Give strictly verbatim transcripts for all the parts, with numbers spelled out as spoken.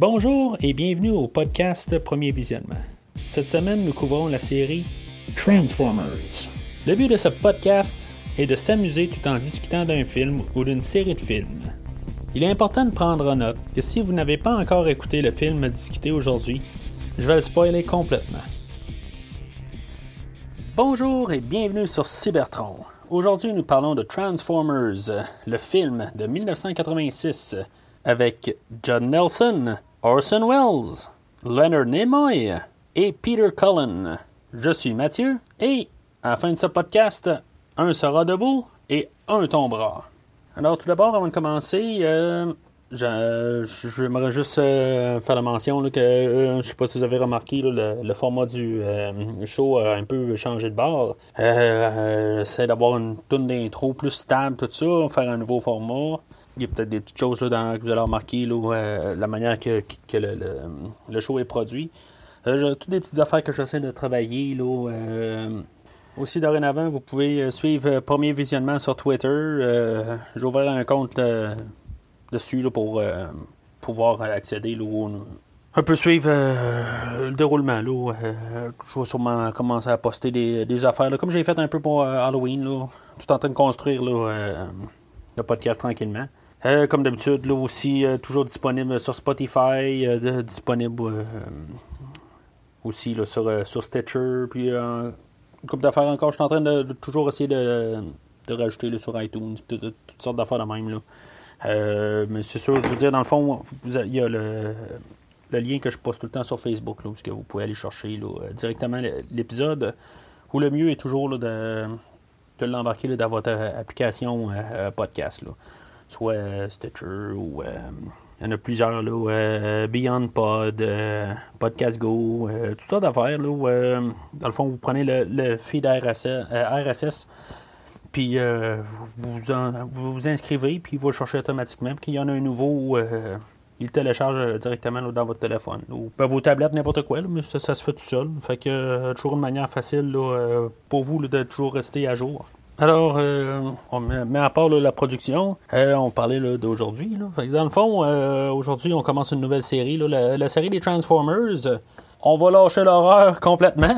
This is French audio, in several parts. Bonjour et bienvenue au podcast Premier Visionnement. Cette semaine, nous couvrons la série Transformers. Le but de ce podcast est de s'amuser tout en discutant d'un film ou d'une série de films. Il est important de prendre en note que si vous n'avez pas encore écouté le film à discuter aujourd'hui, je vais le spoiler complètement. Bonjour et bienvenue sur Cybertron. Aujourd'hui, nous parlons de Transformers, le film de mille neuf cent quatre-vingt-six, avec John Nelson, Orson Welles, Leonard Nimoy et Peter Cullen. Je suis Mathieu et, à la fin de ce podcast, un sera debout et un tombera. Alors tout d'abord, avant de commencer, euh, je, je vais juste euh, faire la mention là, que euh, je ne sais pas si vous avez remarqué là, le, le format du euh, show a un peu changé de bord. Euh, euh, j'essaie d'avoir une toune d'intro plus stable, tout ça, faire un nouveau format. Il y a peut-être des petites choses là, dans, que vous allez remarquer, là, où, euh, la manière que, que le, le, le show est produit. Euh, j'ai toutes des petites affaires que j'essaie de travailler. Là, euh, aussi, dorénavant, vous pouvez suivre Premier Visionnement sur Twitter. Euh, j'ai ouvert un compte là, dessus là, pour euh, pouvoir accéder. Là, où, un peu suivre euh, le déroulement. Là, où, euh, je vais sûrement commencer à poster des, des affaires, là, comme j'ai fait un peu pour euh, Halloween. Là, tout en train de construire là, euh, le podcast tranquillement. Euh, comme d'habitude, là aussi, euh, toujours disponible sur Spotify, euh, disponible euh, aussi là, sur, euh, sur Stitcher, puis euh, une couple d'affaires encore. Je suis en train de, de toujours essayer de, de rajouter là, sur iTunes, de, de, toutes sortes d'affaires de même. Là. Euh, mais c'est sûr, je veux dire, dans le fond, il y a le, le lien que je poste tout le temps sur Facebook, là, parce que vous pouvez aller chercher là, directement l'épisode, où le mieux est toujours là, de, de l'embarquer là, dans votre application euh, podcast. Là. Soit euh, Stitcher ou... Euh, il y en a plusieurs, là, euh, Beyond Pod, euh, Podcast Go, euh, tout ça d'affaires, là, où, euh, dans le fond, vous prenez le, le feed R S S, euh, R S S puis euh, vous, en, vous vous inscrivez, puis vous le cherchez automatiquement, puis il y en a un nouveau où euh, il le télécharge directement là, dans votre téléphone, là, ou ben, vos tablettes, n'importe quoi, là, mais ça, ça se fait tout seul, fait que euh, toujours une manière facile là, euh, pour vous là, de toujours rester à jour. Alors, euh, on met à part là, la production, euh, on parlait là, d'aujourd'hui. Là. Fait que dans le fond, euh, aujourd'hui, on commence une nouvelle série, là, la, la série des Transformers. On va lâcher l'horreur complètement,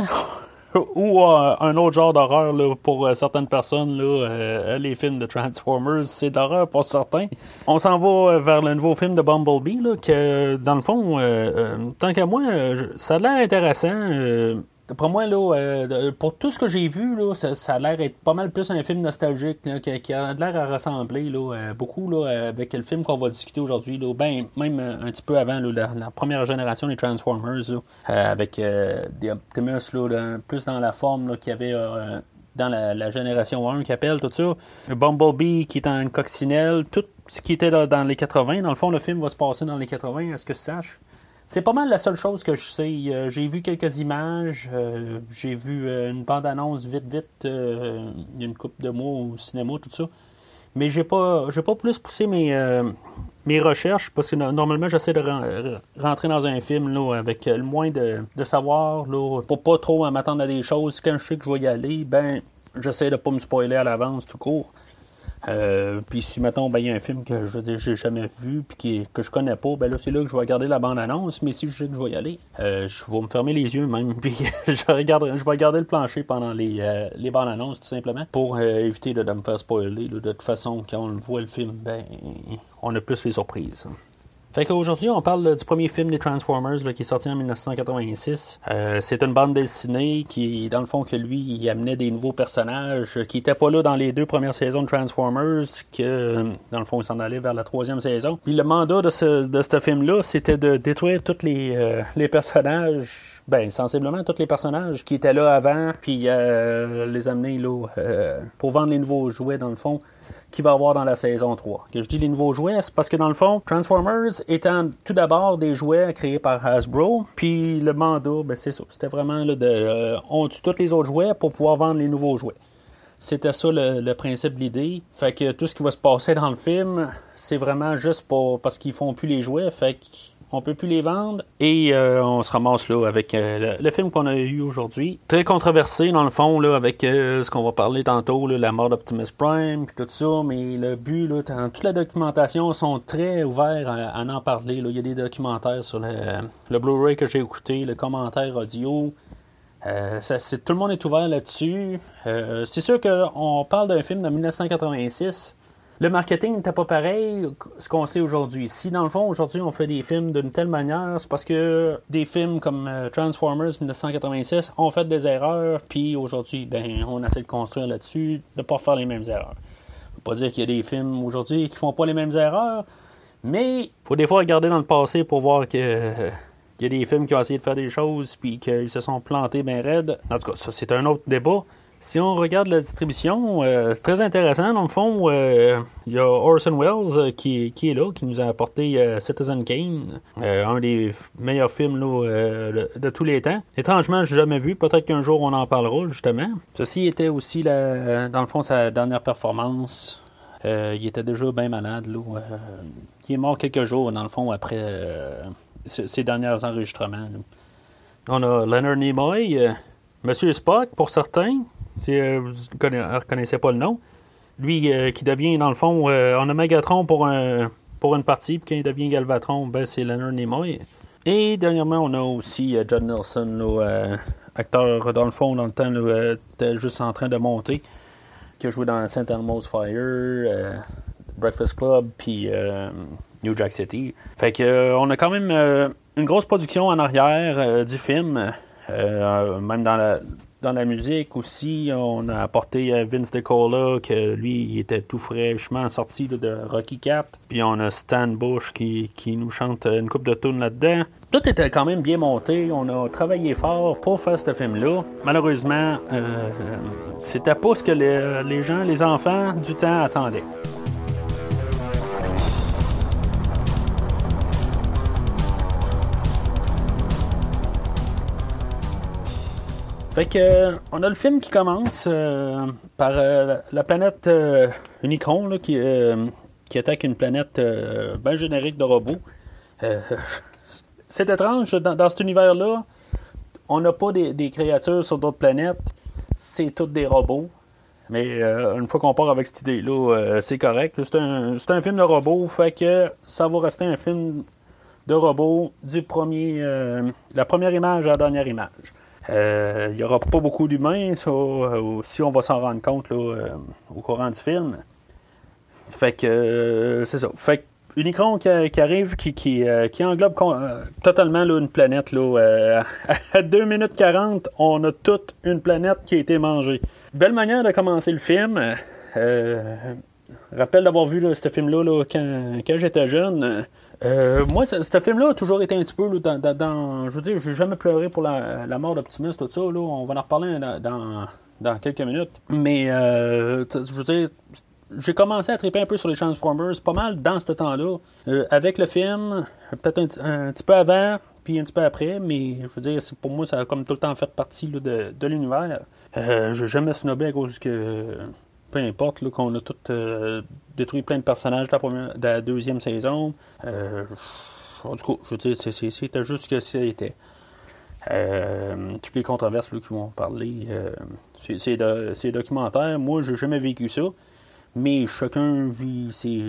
ou euh, un autre genre d'horreur là, pour euh, certaines personnes. Là, euh, les films de Transformers, c'est d'horreur pour certains. On s'en va euh, vers le nouveau film de Bumblebee, là, que dans le fond, euh, euh, tant qu'à moi, je, ça a l'air intéressant. Euh, Pour moi, là, euh, pour tout ce que j'ai vu, là, ça, ça a l'air d'être pas mal plus un film nostalgique là, qui, qui a l'air à ressembler là, euh, beaucoup là, avec le film qu'on va discuter aujourd'hui. Là, ben, même un petit peu avant, là, la, la première génération des Transformers, là, euh, avec euh, des Optimus là, là, plus dans la forme là, qu'il y avait euh, dans la, la génération un qui appelle tout ça. Bumblebee qui est en une coccinelle, tout ce qui était là, dans les quatre-vingts. Dans le fond, le film va se passer dans les quatre-vingts, à ce que je sache. C'est pas mal la seule chose que je sais. Euh, j'ai vu quelques images, euh, j'ai vu euh, une bande-annonce vite, vite, euh, il y a une couple de mois au cinéma, tout ça. Mais j'ai pas j'ai pas plus poussé mes, euh, mes recherches, parce que normalement, j'essaie de re- rentrer dans un film là, avec le moins de, de savoir, là, pour pas trop m'attendre à des choses. Quand je sais que je vais y aller, ben j'essaie de pas me spoiler à l'avance, tout court. Euh, puis si, mettons, ben, y a un film que je veux dire, j'ai jamais vu puis que je connais pas, ben là, c'est là que je vais regarder la bande-annonce, mais si je sais que je vais y aller, euh, je vais me fermer les yeux même, puis je regarderai, je vais regarder le plancher pendant les, euh, les bandes-annonces, tout simplement, pour euh, éviter là, de me faire spoiler. Là, de toute façon, quand on voit le film, ben on a plus les surprises. Fait qu'aujourd'hui, on parle là, du premier film des Transformers là, qui est sorti en mille neuf cent quatre-vingt-six. Euh, c'est une bande dessinée qui, dans le fond, que lui, il amenait des nouveaux personnages qui n'étaient pas là dans les deux premières saisons de Transformers, que, dans le fond, il s'en allait vers la troisième saison. Puis le mandat de ce, de ce film-là, c'était de détruire tous les, euh, les personnages, ben sensiblement tous les personnages qui étaient là avant, puis euh, les amener là euh, pour vendre les nouveaux jouets, dans le fond, qu'il va y avoir dans la saison trois. Que je dis les nouveaux jouets, c'est parce que dans le fond, Transformers étant tout d'abord des jouets créés par Hasbro, puis le mandat, ben c'est ça, c'était vraiment là, de, euh, on tue tous les autres jouets pour pouvoir vendre les nouveaux jouets. C'était ça le, le principe de l'idée. Fait que tout ce qui va se passer dans le film, c'est vraiment juste pour, parce qu'ils font plus les jouets, fait on ne peut plus les vendre, et euh, on se ramasse là avec euh, le, le film qu'on a eu aujourd'hui. Très controversé, dans le fond, là, avec euh, ce qu'on va parler tantôt, là, la mort d'Optimus Prime, puis tout ça, mais le but, là, dans toute la documentation, sont très ouverts à, à en parler. Là. Il y a des documentaires sur le, le Blu-ray que j'ai écouté, le commentaire audio. Euh, ça, c'est, tout le monde est ouvert là-dessus. Euh, c'est sûr qu'on parle d'un film de mille neuf cent quatre-vingt-six. Le marketing n'était pas pareil ce qu'on sait aujourd'hui. Si, dans le fond, aujourd'hui, on fait des films d'une telle manière, c'est parce que des films comme Transformers mille neuf cent quatre-vingt-six ont fait des erreurs, puis aujourd'hui, ben, on essaie de construire là-dessus, de ne pas faire les mêmes erreurs. Je ne veux pas dire qu'il y a des films aujourd'hui qui ne font pas les mêmes erreurs, mais il faut des fois regarder dans le passé pour voir que... Il y a des films qui ont essayé de faire des choses puis qu'ils se sont plantés bien raides. En tout cas, ça, c'est un autre débat. Si on regarde la distribution, euh, c'est très intéressant. Dans le fond, euh, il y a Orson Welles qui, qui est là, qui nous a apporté euh, Citizen Kane, euh, un des f- meilleurs films là, euh, de tous les temps. Étrangement, je n'ai jamais vu. Peut-être qu'un jour, on en parlera, justement. Ceci était aussi, la, dans le fond, sa dernière performance. Euh, il était déjà bien malade. Là, euh, il est mort quelques jours, dans le fond, après... Euh, ces derniers enregistrements. Là. On a Leonard Nimoy, euh, Monsieur Spock, pour certains, si euh, vous ne reconnaissez pas le nom. Lui, euh, qui devient, dans le fond, euh, on a Megatron pour, un, pour une partie, puis quand il devient Galvatron, ben, c'est Leonard Nimoy. Et dernièrement, on a aussi euh, John Nelson, là, euh, acteur, dans le fond, dans le temps, là, était juste en train de monter, qui a joué dans Saint Elmo's Fire, euh, Breakfast Club, puis... Euh, New Jack City. Fait que euh, on a quand même euh, une grosse production en arrière euh, du film. Euh, même dans la, dans la musique aussi, on a apporté Vince DiCola, que lui, il était tout fraîchement sorti là, de Rocky quatre. Puis on a Stan Bush qui, qui nous chante une couple de tunes là-dedans. Tout était quand même bien monté. On a travaillé fort pour faire ce film-là. Malheureusement, euh, c'était pas ce que les, les gens, les enfants du temps attendaient. Fait que, euh, on a le film qui commence euh, par euh, la planète euh, Unicron là, qui, euh, qui attaque une planète euh, bien générique de robots. Euh, c'est étrange, dans, dans cet univers-là, on n'a pas des, des créatures sur d'autres planètes, c'est toutes des robots. Mais euh, une fois qu'on part avec cette idée-là, euh, c'est correct. C'est un, c'est un film de robots, fait que ça va rester un film de robots du premier, euh, la première image à la dernière image. Il euh, n'y aura pas beaucoup d'humains, ça, euh, si on va s'en rendre compte là, euh, au courant du film. Fait que euh, c'est ça. Fait que Unicron qui, qui arrive, qui, qui, euh, qui englobe con- euh, totalement là, une planète. Là, euh, à deux minutes quarante, on a toute une planète qui a été mangée. Belle manière de commencer le film. Euh, rappelle d'avoir vu là, ce film-là là, quand, quand j'étais jeune. Euh, moi, ce, ce film-là a toujours été un petit peu là, dans, dans, dans... Je veux dire, j'ai jamais pleuré pour la, la mort d'Optimus, tout ça. Là, on va en reparler dans, dans, dans quelques minutes. Mais, euh, je veux dire, j'ai commencé à triper un peu sur les Transformers, pas mal dans ce temps-là. Euh, avec le film, peut-être un, un petit peu avant, puis un petit peu après. Mais, je veux dire, c'est, pour moi, ça a comme tout le temps fait partie là, de, de l'univers. Euh, j'ai jamais snobé à cause que... Peu importe, là, qu'on a tout euh, détruit plein de personnages de la, première, de la deuxième saison. Euh, du coup, je veux dire, c'est, c'est, c'était juste ce que c'était. Euh, toutes les controverses là, qui vont parler, euh, c'est, c'est, de, c'est documentaire. Moi, j'ai jamais vécu ça, mais chacun vit ses,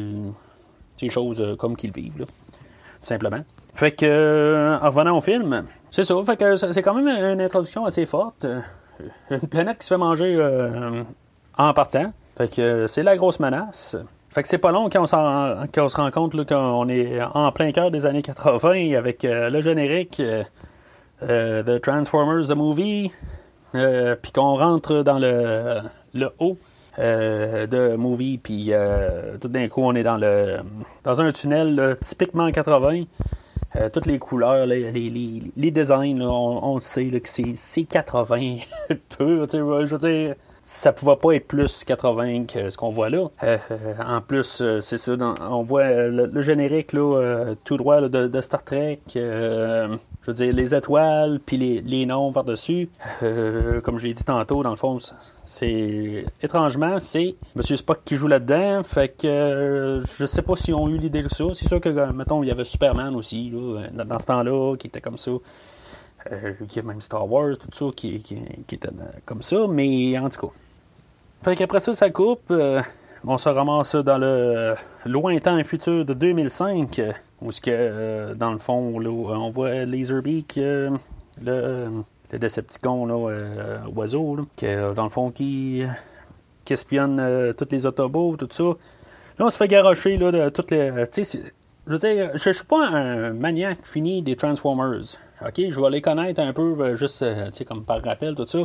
ses choses comme qu'ils vivent, là, tout simplement. Fait que, euh, en revenant au film, c'est ça. Fait que c'est quand même une introduction assez forte. Une planète qui se fait manger... Euh, en partant. Fait que euh, c'est la grosse menace. Fait que c'est pas long quand on, s'en, quand on se rend compte là, qu'on est en plein cœur des années quatre-vingt avec euh, le générique euh, euh, The Transformers The Movie, euh, puis qu'on rentre dans le, le haut euh, de Movie, puis euh, tout d'un coup on est dans le dans un tunnel là, typiquement quatre-vingt. Euh, toutes les couleurs, les, les, les, les designs, là, on, on le sait là, que c'est, c'est quatre-vingt pur. Je veux dire... ça ne pouvait pas être plus quatre-vingts que ce qu'on voit là. Euh, en plus, euh, c'est ça, dans, on voit euh, le, le générique là, euh, tout droit là, de, de Star Trek, euh, je veux dire, les étoiles, puis les, les noms par-dessus. Euh, comme je l'ai dit tantôt, dans le fond, c'est étrangement, c'est M. Spock qui joue là-dedans, fait que euh, je sais pas s'ils ont eu l'idée de ça. C'est sûr que, mettons, il y avait Superman aussi, là, dans ce temps-là, qui était comme ça. Euh, il y a même Star Wars, tout ça, qui, qui, qui était comme ça, mais en tout cas. Fait qu'après ça, ça coupe. Euh, on se ramasse dans le lointain futur de deux mille cinq, où que, euh, dans le fond, là, on voit Laserbeak, euh, le, le Decepticon, là, euh, oiseau, là, qui, dans le fond, qui, qui espionne euh, tous les Autobots, tout ça. Là, on se fait garrocher, là, de toutes les... Je veux dire, je ne suis pas un maniaque fini des Transformers. OK, je vais les connaître un peu, juste comme par rappel, tout ça.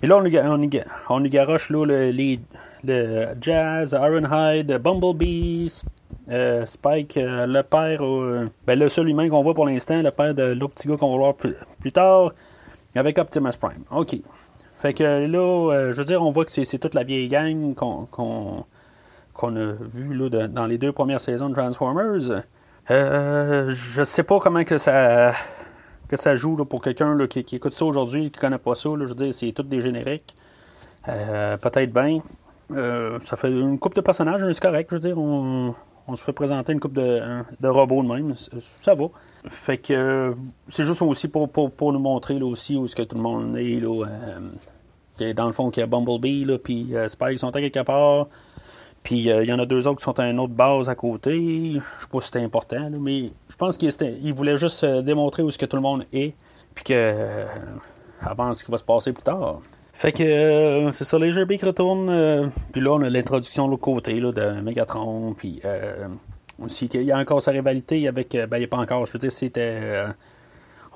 Et là, on y, on y, on y garoche là, le, les, le Jazz, Ironhide, Bumblebee, euh, Spike, euh, le père, euh, ben, le seul humain qu'on voit pour l'instant, le père de l'autre petit gars qu'on va voir plus, plus tard, avec Optimus Prime. OK. Fait que là, euh, je veux dire, on voit que c'est, c'est toute la vieille gang qu'on... qu'on qu'on a vu là, de, dans les deux premières saisons de Transformers. Euh, je sais pas comment que ça, que ça joue là, pour quelqu'un là, qui, qui écoute ça aujourd'hui, qui connaît pas ça. Là, je veux dire, c'est tout des génériques. Euh, peut-être bien. Euh, ça fait une couple de personnages, c'est correct. Je veux dire, on, on se fait présenter une couple de, de robots de même. Ça, ça va. Fait que c'est juste aussi pour, pour, pour nous montrer là, aussi où est-ce que tout le monde est. Là, euh, dans le fond, qu'il y a Bumblebee puis euh, Spike sont à quelque part. Puis, il euh, y en a deux autres qui sont à une autre base à côté. Je ne sais pas si c'était important, là, mais je pense qu'ils voulaient juste euh, démontrer où est-ce que tout le monde est, puis que euh, avant ce qui va se passer plus tard. Fait que euh, c'est ça, les jeux qui retournent. Euh, puis là, on a l'introduction de l'autre côté là, de Megatron. Puis euh, aussi, il y a encore sa rivalité avec... Euh, ben, il n'y a pas encore. Je veux dire, c'était... Euh,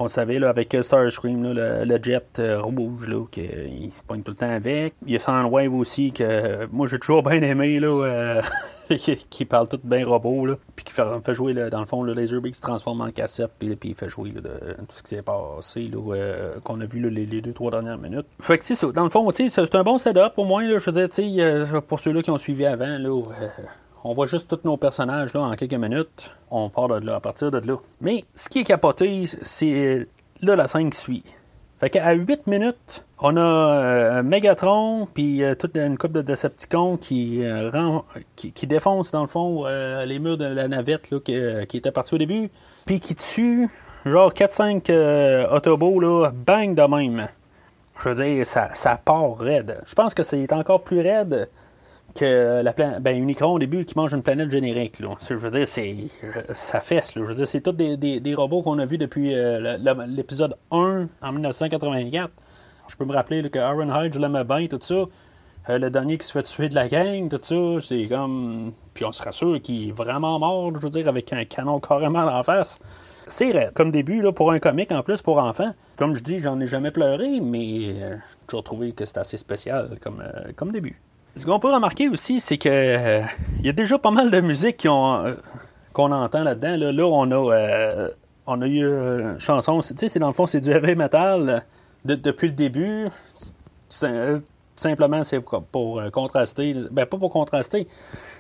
on le savait, là, avec Starscream, là, le, le jet euh, rouge, là, qu'il se pogne tout le temps avec. Il y a Soundwave aussi, que moi, j'ai toujours bien aimé, là, euh, qui, qui parle tout bien robot, là, puis qui fait, fait jouer, là, dans le fond, le Laserbeak se transforme en cassette, puis il fait jouer là, de, tout ce qui s'est passé, là, euh, qu'on a vu là, les, les deux, trois dernières minutes. Fait que c'est ça. Dans le fond, c'est, c'est un bon setup, au moins, là, je veux dire, tu sais, pour ceux-là qui ont suivi avant, là, euh, on voit juste tous nos personnages là en quelques minutes. On part de là, à partir de là. Mais ce qui est capoté, c'est là la scène qui suit. Fait qu'à huit minutes, on a euh, Megatron, puis euh, toute une couple de Decepticons qui, euh, rend, qui, qui défonce, dans le fond, euh, les murs de la navette là, qui, euh, qui était partie au début, puis qui tue, genre quatre cinq euh, Autobots, là, bang de même. Je veux dire, ça, ça part raide. Je pense que c'est encore plus raide que la plan... ben, Unicron au début qui mange une planète générique là. Je veux dire, c'est ça fesse là. Je veux dire, c'est tous des, des, des robots qu'on a vus depuis euh, le, l'épisode un en dix-neuf cent quatre-vingt-quatre. Je peux me rappeler là, que Ironhide, je l'aimais bien, tout ça. Euh, le dernier qui se fait tuer de la gang, tout ça, c'est comme... Puis on se rassure qu'il est vraiment mort, je veux dire, avec un canon carrément en face. C'est raide. Comme début, là, pour un comique, en plus, pour enfants. Comme je dis, j'en ai jamais pleuré, mais euh, j'ai toujours trouvé que c'était assez spécial comme, euh, comme début. Ce qu'on peut remarquer aussi, c'est que euh, y a déjà pas mal de musique qui ont, euh, qu'on entend là-dedans. Là, là on, a, euh, on a eu euh, une chanson, tu sais, c'est dans le fond, c'est du heavy metal de, depuis le début. C'est, euh, simplement, c'est pour, pour euh, contraster. Ben, pas pour contraster,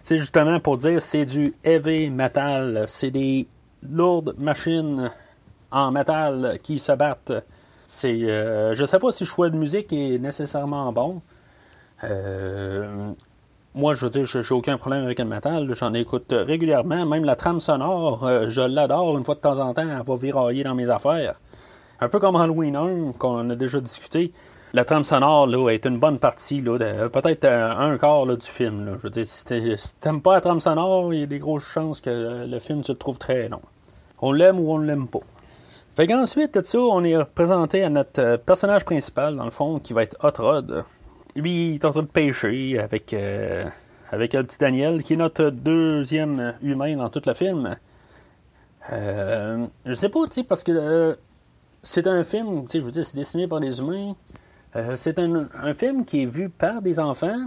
c'est justement pour dire c'est du heavy metal. C'est des lourdes machines en métal qui se battent. C'est, euh, je sais pas si le choix de musique est nécessairement bon. Euh, moi, je veux dire, j'ai aucun problème avec le métal. J'en écoute régulièrement. Même la trame sonore, euh, je l'adore. Une fois de temps en temps, elle va virailler dans mes affaires. Un peu comme Halloween un, qu'on a déjà discuté. La trame sonore là, est une bonne partie, là, de, peut-être euh, un quart là, du film. Là. Je veux dire, si, si t'aimes pas la trame sonore, il y a des grosses chances que euh, le film se trouve très long. On l'aime ou on l'aime pas. Fait qu'ensuite, de ça, on est représenté à notre personnage principal, dans le fond, qui va être Hot Rod. Lui, il est en train de pêcher avec, euh, avec le petit Daniel, qui est notre deuxième humain dans tout le film. Euh, je sais pas, tu sais, parce que euh, c'est un film, tu sais, je veux dire, c'est dessiné par des humains. Euh, c'est un, un film qui est vu par des enfants.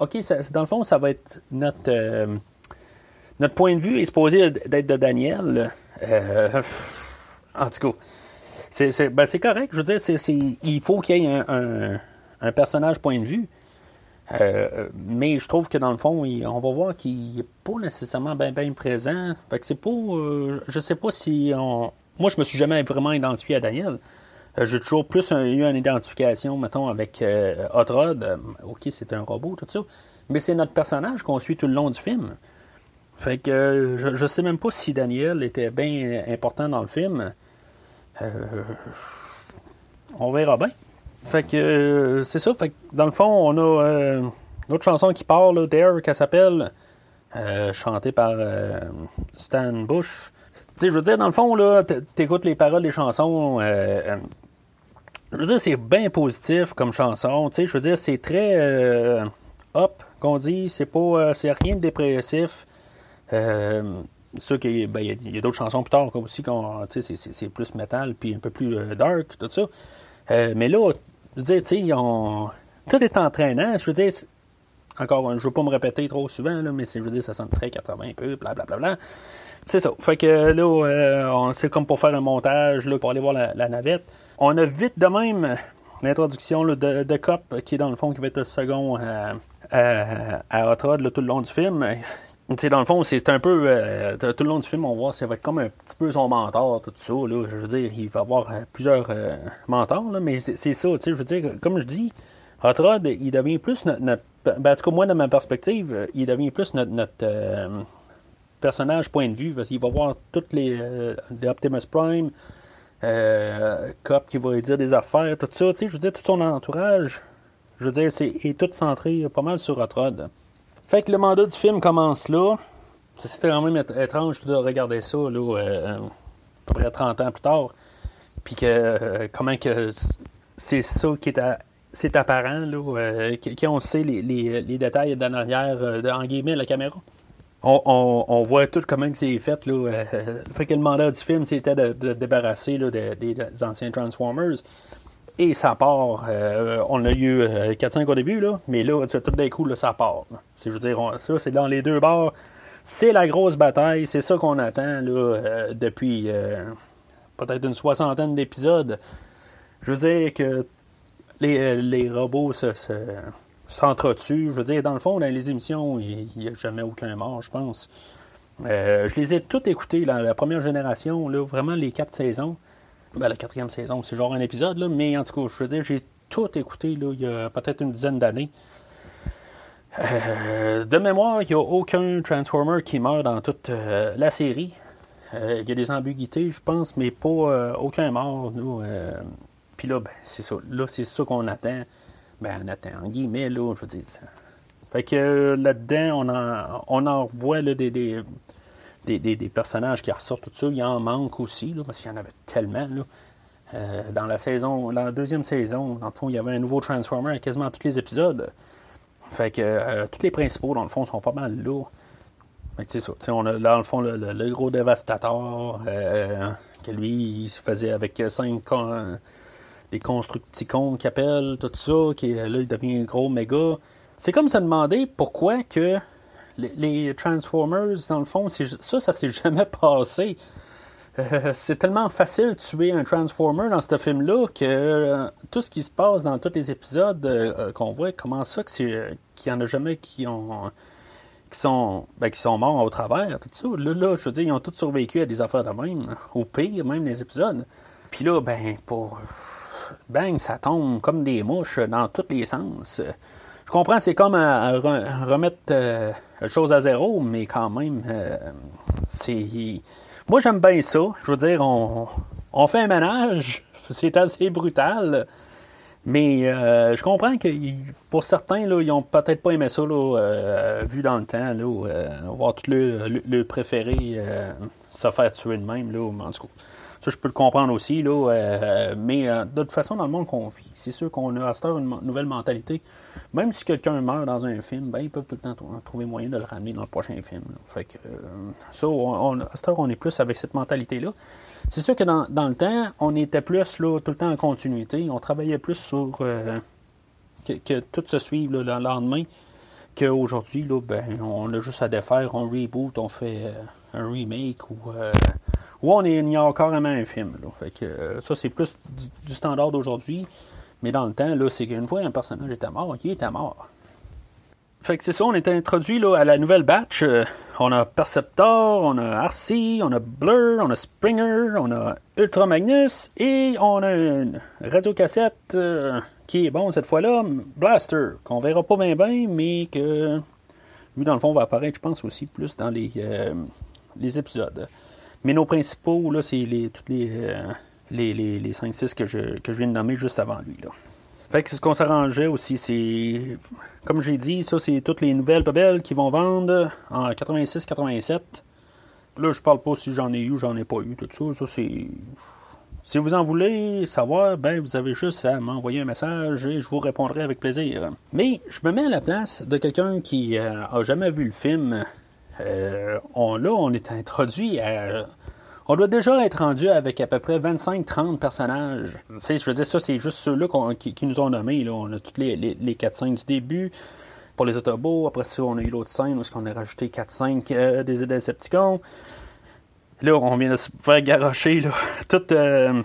OK, ça, dans le fond, ça va être notre, euh, notre point de vue exposé d'être de Daniel. Euh, en tout cas, c'est, c'est, ben c'est correct. Je veux dire, c'est, c'est, il faut qu'il y ait un... un un personnage point de vue. Euh, mais je trouve que dans le fond, il, on va voir qu'il n'est pas nécessairement bien ben présent. Fait que c'est pas. Euh, je sais pas si on. Moi, je me suis jamais vraiment identifié à Daniel. Euh, j'ai toujours plus un, eu une identification, mettons, avec euh, Hot Rod. Euh, ok, c'est un robot, tout ça. Mais c'est notre personnage qu'on suit tout le long du film. Fait que euh, je, je sais même pas si Daniel était bien important dans le film. Euh, on verra bien. Fait que euh, c'est ça. Fait que dans le fond, on a euh, une autre chanson qui part, là, Dare, qu'elle s'appelle, euh, chantée par euh, Stan Bush. Tu sais, je veux dire, dans le fond, là, t'écoutes les paroles des chansons. Euh, je veux dire, c'est bien positif comme chanson. Tu sais, je veux dire, c'est très euh, hop qu'on dit. C'est pas, euh, c'est rien de dépressif. Euh, sûr qu'il y, ben, y a d'autres chansons plus tard aussi qu'on, tu sais, c'est, c'est plus métal puis un peu plus euh, dark, tout ça. Euh, mais là, je veux dire, tu sais, on... tout est entraînant. Je veux dire, c'est... encore, je ne veux pas me répéter trop souvent, là, mais c'est, je veux dire, ça sonne très quatre-vingts un peu, blablabla. C'est ça. Fait que là, euh, on... c'est comme pour faire un montage, là, pour aller voir la, la navette. On a vite de même l'introduction là, de, de Cop, qui est dans le fond, qui va être le second à, à, à Hot Rod là, tout le long du film. T'sais, dans le fond, c'est un peu... Euh, tout le long du film, on voit ça va être comme un petit peu son mentor, tout ça. Là, je veux dire, il va avoir plusieurs euh, mentors, là, mais c'est, c'est ça. Je veux dire, comme je dis, Hot Rod, il devient plus notre... notre ben, en tout cas, moi, de ma perspective, il devient plus notre, notre euh, personnage point de vue, parce qu'il va voir toutes les... Euh, Optimus Prime, euh, Cop qui va lui dire des affaires, tout ça. Je veux dire, tout son entourage, je veux dire, c'est, est tout centré pas mal sur Hot Rod. Fait que le mandat du film commence là. C'était quand même étrange de regarder ça, là, euh, à peu près trente ans plus tard. Puis que, euh, comment que c'est ça qui est, à, c'est apparent, là, euh, qu'on sait les, les, les détails d'en arrière, euh, en guillemets, la caméra. On, on, on voit tout comment que c'est fait, là. Euh, fait que le mandat du film, c'était de, de débarrasser là, de, des, des anciens Transformers. Et ça part. Euh, on a eu euh, quatre cinq au début, là, mais là, tout d'un coup, là, ça part. Là. C'est, je veux dire, on, ça, c'est dans les deux bords. C'est la grosse bataille. C'est ça qu'on attend là, euh, depuis euh, peut-être une soixantaine d'épisodes. Je veux dire que les, les robots se, se, s'entretuent. Je veux dire, dans le fond, dans les émissions, il n'y a jamais aucun mort, je pense. Euh, je les ai toutes écoutées, là, la première génération, là, vraiment les quatre saisons. Ben, la quatrième saison, c'est genre un épisode, là, mais en tout cas, je veux dire, j'ai tout écouté là, il y a peut-être une dizaine d'années. Euh, de mémoire, il n'y a aucun Transformer qui meurt dans toute euh, la série. Euh, il y a des ambiguïtés, je pense, mais pas euh, aucun mort. Euh, Puis là, ben, c'est ça. Là, c'est ça qu'on attend. Ben, on attend, en guillemets, là, je veux dire ça. Fait que euh, là-dedans, on en, on en revoit là, des... des Des, des, des personnages qui ressortent tout ça, il en manque aussi, là, parce qu'il y en avait tellement. Là. Euh, dans la saison, dans la deuxième saison, dans le fond, il y avait un nouveau Transformer à quasiment tous les épisodes. Fait que euh, tous les principaux, dans le fond, sont pas mal là. Fait que c'est ça. On a, dans le fond, le, le, le gros Dévastateur, euh, que lui, il se faisait avec cinq con, des Constructicons qui appellent, tout ça, qui là, il devient gros méga. C'est comme se demander pourquoi que. Les Transformers, dans le fond, c'est, ça, ça s'est jamais passé. Euh, c'est tellement facile de tuer un Transformer dans ce film-là que euh, tout ce qui se passe dans tous les épisodes euh, qu'on voit, comment ça que c'est, euh, qu'il n'y en a jamais qui ont qui sont, ben, qui sont morts au travers, tout ça. Là, là, je veux dire, ils ont tous survécu à des affaires de même, au pire, même les épisodes. Puis là, ben, pour... bang, ça tombe comme des mouches dans tous les sens. Je comprends, c'est comme à, à remettre euh, chose à zéro, mais quand même, euh, c'est... Moi, j'aime bien ça. Je veux dire, on, on fait un ménage. C'est assez brutal. Mais euh, je comprends que pour certains, là, ils n'ont peut-être pas aimé ça, là, euh, vu dans le temps, là, euh, voir tout le, le, le préféré euh, se faire tuer de même. Là, en tout cas, ça, je peux le comprendre aussi. Là, euh, mais euh, de toute façon, dans le monde qu'on vit, c'est sûr qu'on a à cette heure une nouvelle mentalité. Même si quelqu'un meurt dans un film, ben, ils peuvent tout le temps t- trouver moyen de le ramener dans le prochain film. Là. Fait que, euh, ça, on, on, à cette heure, on est plus avec cette mentalité-là. C'est sûr que dans, dans le temps, on était plus là, tout le temps en continuité. On travaillait plus sur euh, que, que tout se suive le lendemain qu'aujourd'hui. Là, ben, on a juste à défaire, on reboot, on fait euh, un remake ou euh, on ignore carrément un film. Là. Fait que, euh, ça, c'est plus du, du standard d'aujourd'hui. Mais dans le temps, là, c'est qu'une fois un personnage était mort, il était mort. Fait que c'est ça, on est introduit là, à la nouvelle batch. Euh, on a Perceptor, on a Arcee, on a Blur, on a Springer, on a Ultramagnus et on a une radiocassette euh, qui est bon cette fois-là, Blaster, qu'on verra pas bien bien, mais que lui dans le fond va apparaître, je pense, aussi plus dans les, euh, les épisodes. Mais nos principaux, là, c'est les toutes les, euh, les, les, les cinq six que je, que je viens de nommer juste avant lui, là. Fait que ce qu'on s'arrangeait aussi, c'est, comme j'ai dit, ça, c'est toutes les nouvelles poubelles qu'ils vont vendre en quatre-vingt-six quatre-vingt-sept. Là, je parle pas si j'en ai eu ou j'en ai pas eu, tout ça. Ça, c'est... Si vous en voulez savoir, ben, vous avez juste à m'envoyer un message et je vous répondrai avec plaisir. Mais je me mets à la place de quelqu'un qui euh, a jamais vu le film. Euh, on, là, on est introduit à... On doit déjà être rendu avec à peu près vingt-cinq trente personnages. Tu sais, je veux dire, ça, c'est juste ceux-là qu'on, qui, qui nous ont nommés. Là. On a tous les, les, les quatre cinq du début pour les Autobots. Après ça, on a eu l'autre scène où on a rajouté quatre cinq euh, des Decepticons. Là, on vient de se faire garrocher là, toute, euh,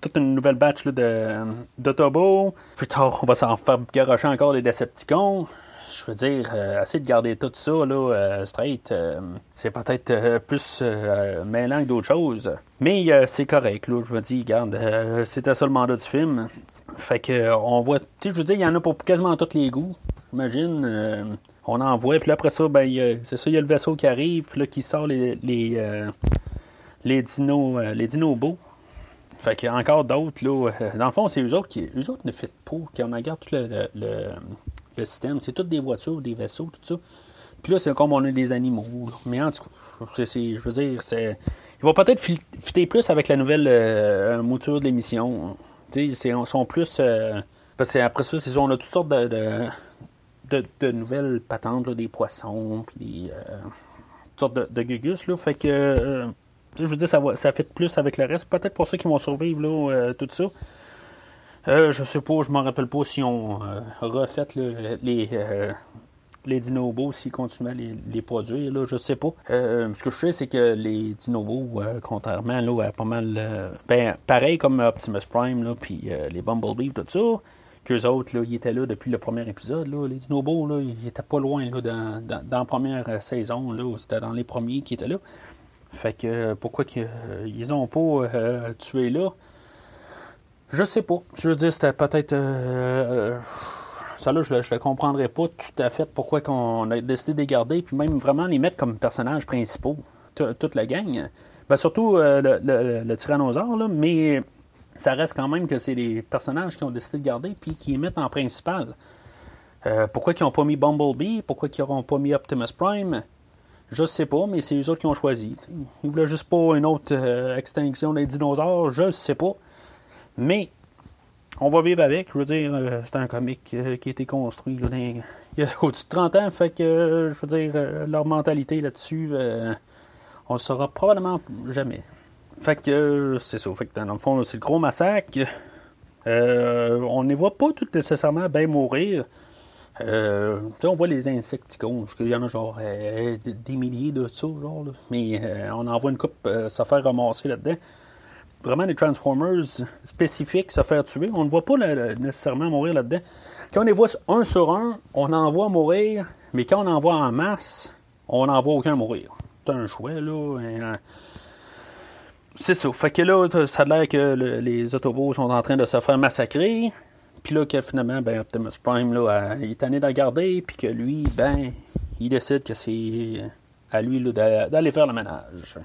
toute une nouvelle batch là, de, d'Autobots. Plus tard, on va s'en faire garrocher encore des Decepticons. Je veux dire, euh, essayer de garder tout ça, là, euh, straight, euh, c'est peut-être euh, plus euh, mêlant que d'autres choses. Mais euh, c'est correct, là, je me dis, regarde, euh, c'était ça le mandat du film. Fait que, euh, on voit, tu sais, je veux dire, il y en a pour quasiment tous les goûts, j'imagine. Euh, on en voit, puis là, après ça, ben, a, c'est ça, il y a le vaisseau qui arrive, puis là, qui sort les, les, euh, les dinos, euh, les dinos beaux. Fait qu'il y a encore d'autres, là. Euh, dans le fond, c'est eux autres qui, eux autres ne fêtent pas, qui en regardent tout le... le, le Le système, c'est toutes des voitures, des vaisseaux, tout ça. Puis là, c'est comme on a des animaux. Là. Mais en tout cas, c'est, c'est, je veux dire, c'est... il va peut-être fitter plus avec la nouvelle euh, mouture de l'émission. Tu sais, ils sont plus... Euh... Parce que après ça, c'est, on a toutes sortes de, de, de, de nouvelles patentes, là, des poissons, puis des... Euh, toutes sortes de, de gugus, là. Fait que, euh, je veux dire, ça, va, ça fit plus avec le reste. Peut-être pour ceux qui vont survivre, là, euh, tout ça. Euh, je sais pas, je m'en rappelle pas si on euh, refait le, les, euh, les Dinobos, s'ils continuaient à les, les produire, là, je sais pas. Euh, ce que je sais, c'est que les Dinobos, euh, contrairement là, à pas mal... Euh, ben, pareil comme Optimus Prime, puis euh, les Bumblebee, tout ça, qu'eux autres, là, ils étaient là depuis le premier épisode, là, les Dinobos, là, ils étaient pas loin là, dans, dans, dans la première saison, là, c'était dans les premiers qui étaient là. Fait que, euh, pourquoi qu'ils, euh, ils ont pas euh, tué là? Je sais pas. Je veux dire, c'était peut-être... Euh, euh, ça là, je le, je le comprendrais pas tout à fait pourquoi qu'on a décidé de les garder, puis même vraiment les mettre comme personnages principaux, toute la gang. Ben surtout euh, le, le, le tyrannosaure, là, mais ça reste quand même que c'est les personnages qui ont décidé de garder, puis qui les mettent en principal. Euh, pourquoi qu'ils n'ont pas mis Bumblebee? Pourquoi qu'ils n'auront pas mis Optimus Prime? Je sais pas, mais c'est eux autres qui ont choisi. T'sais. Ils voulaient juste pas une autre euh, extinction des dinosaures, je sais pas. Mais, on va vivre avec. Je veux dire, euh, c'est un comic euh, qui a été construit là, il y a au-dessus de trente ans. Fait que, euh, je veux dire, euh, leur mentalité là-dessus, euh, on le saura probablement jamais. Fait que, euh, c'est ça. Fait que, dans le fond, là, c'est le gros massacre. Euh, on ne les voit pas toutes nécessairement bien mourir. Euh, on voit les insecticons. Il y en a genre euh, des milliers de ça, genre. Là. Mais euh, on en voit une coupe euh, se faire ramasser là-dedans. Vraiment des Transformers spécifiques se faire tuer. On ne voit pas le, le, nécessairement mourir là-dedans. Quand on les voit un sur un, on en voit mourir, mais quand on en voit en masse, on n'en voit aucun mourir. C'est un jouet, là. Et, euh, c'est ça. Fait que là, ça a l'air que le, les Autobots sont en train de se faire massacrer. Puis là, que finalement, ben, Optimus Prime, là, il est tanné de la garder, puis que lui, ben, il décide que c'est à lui là, d'aller faire le ménage.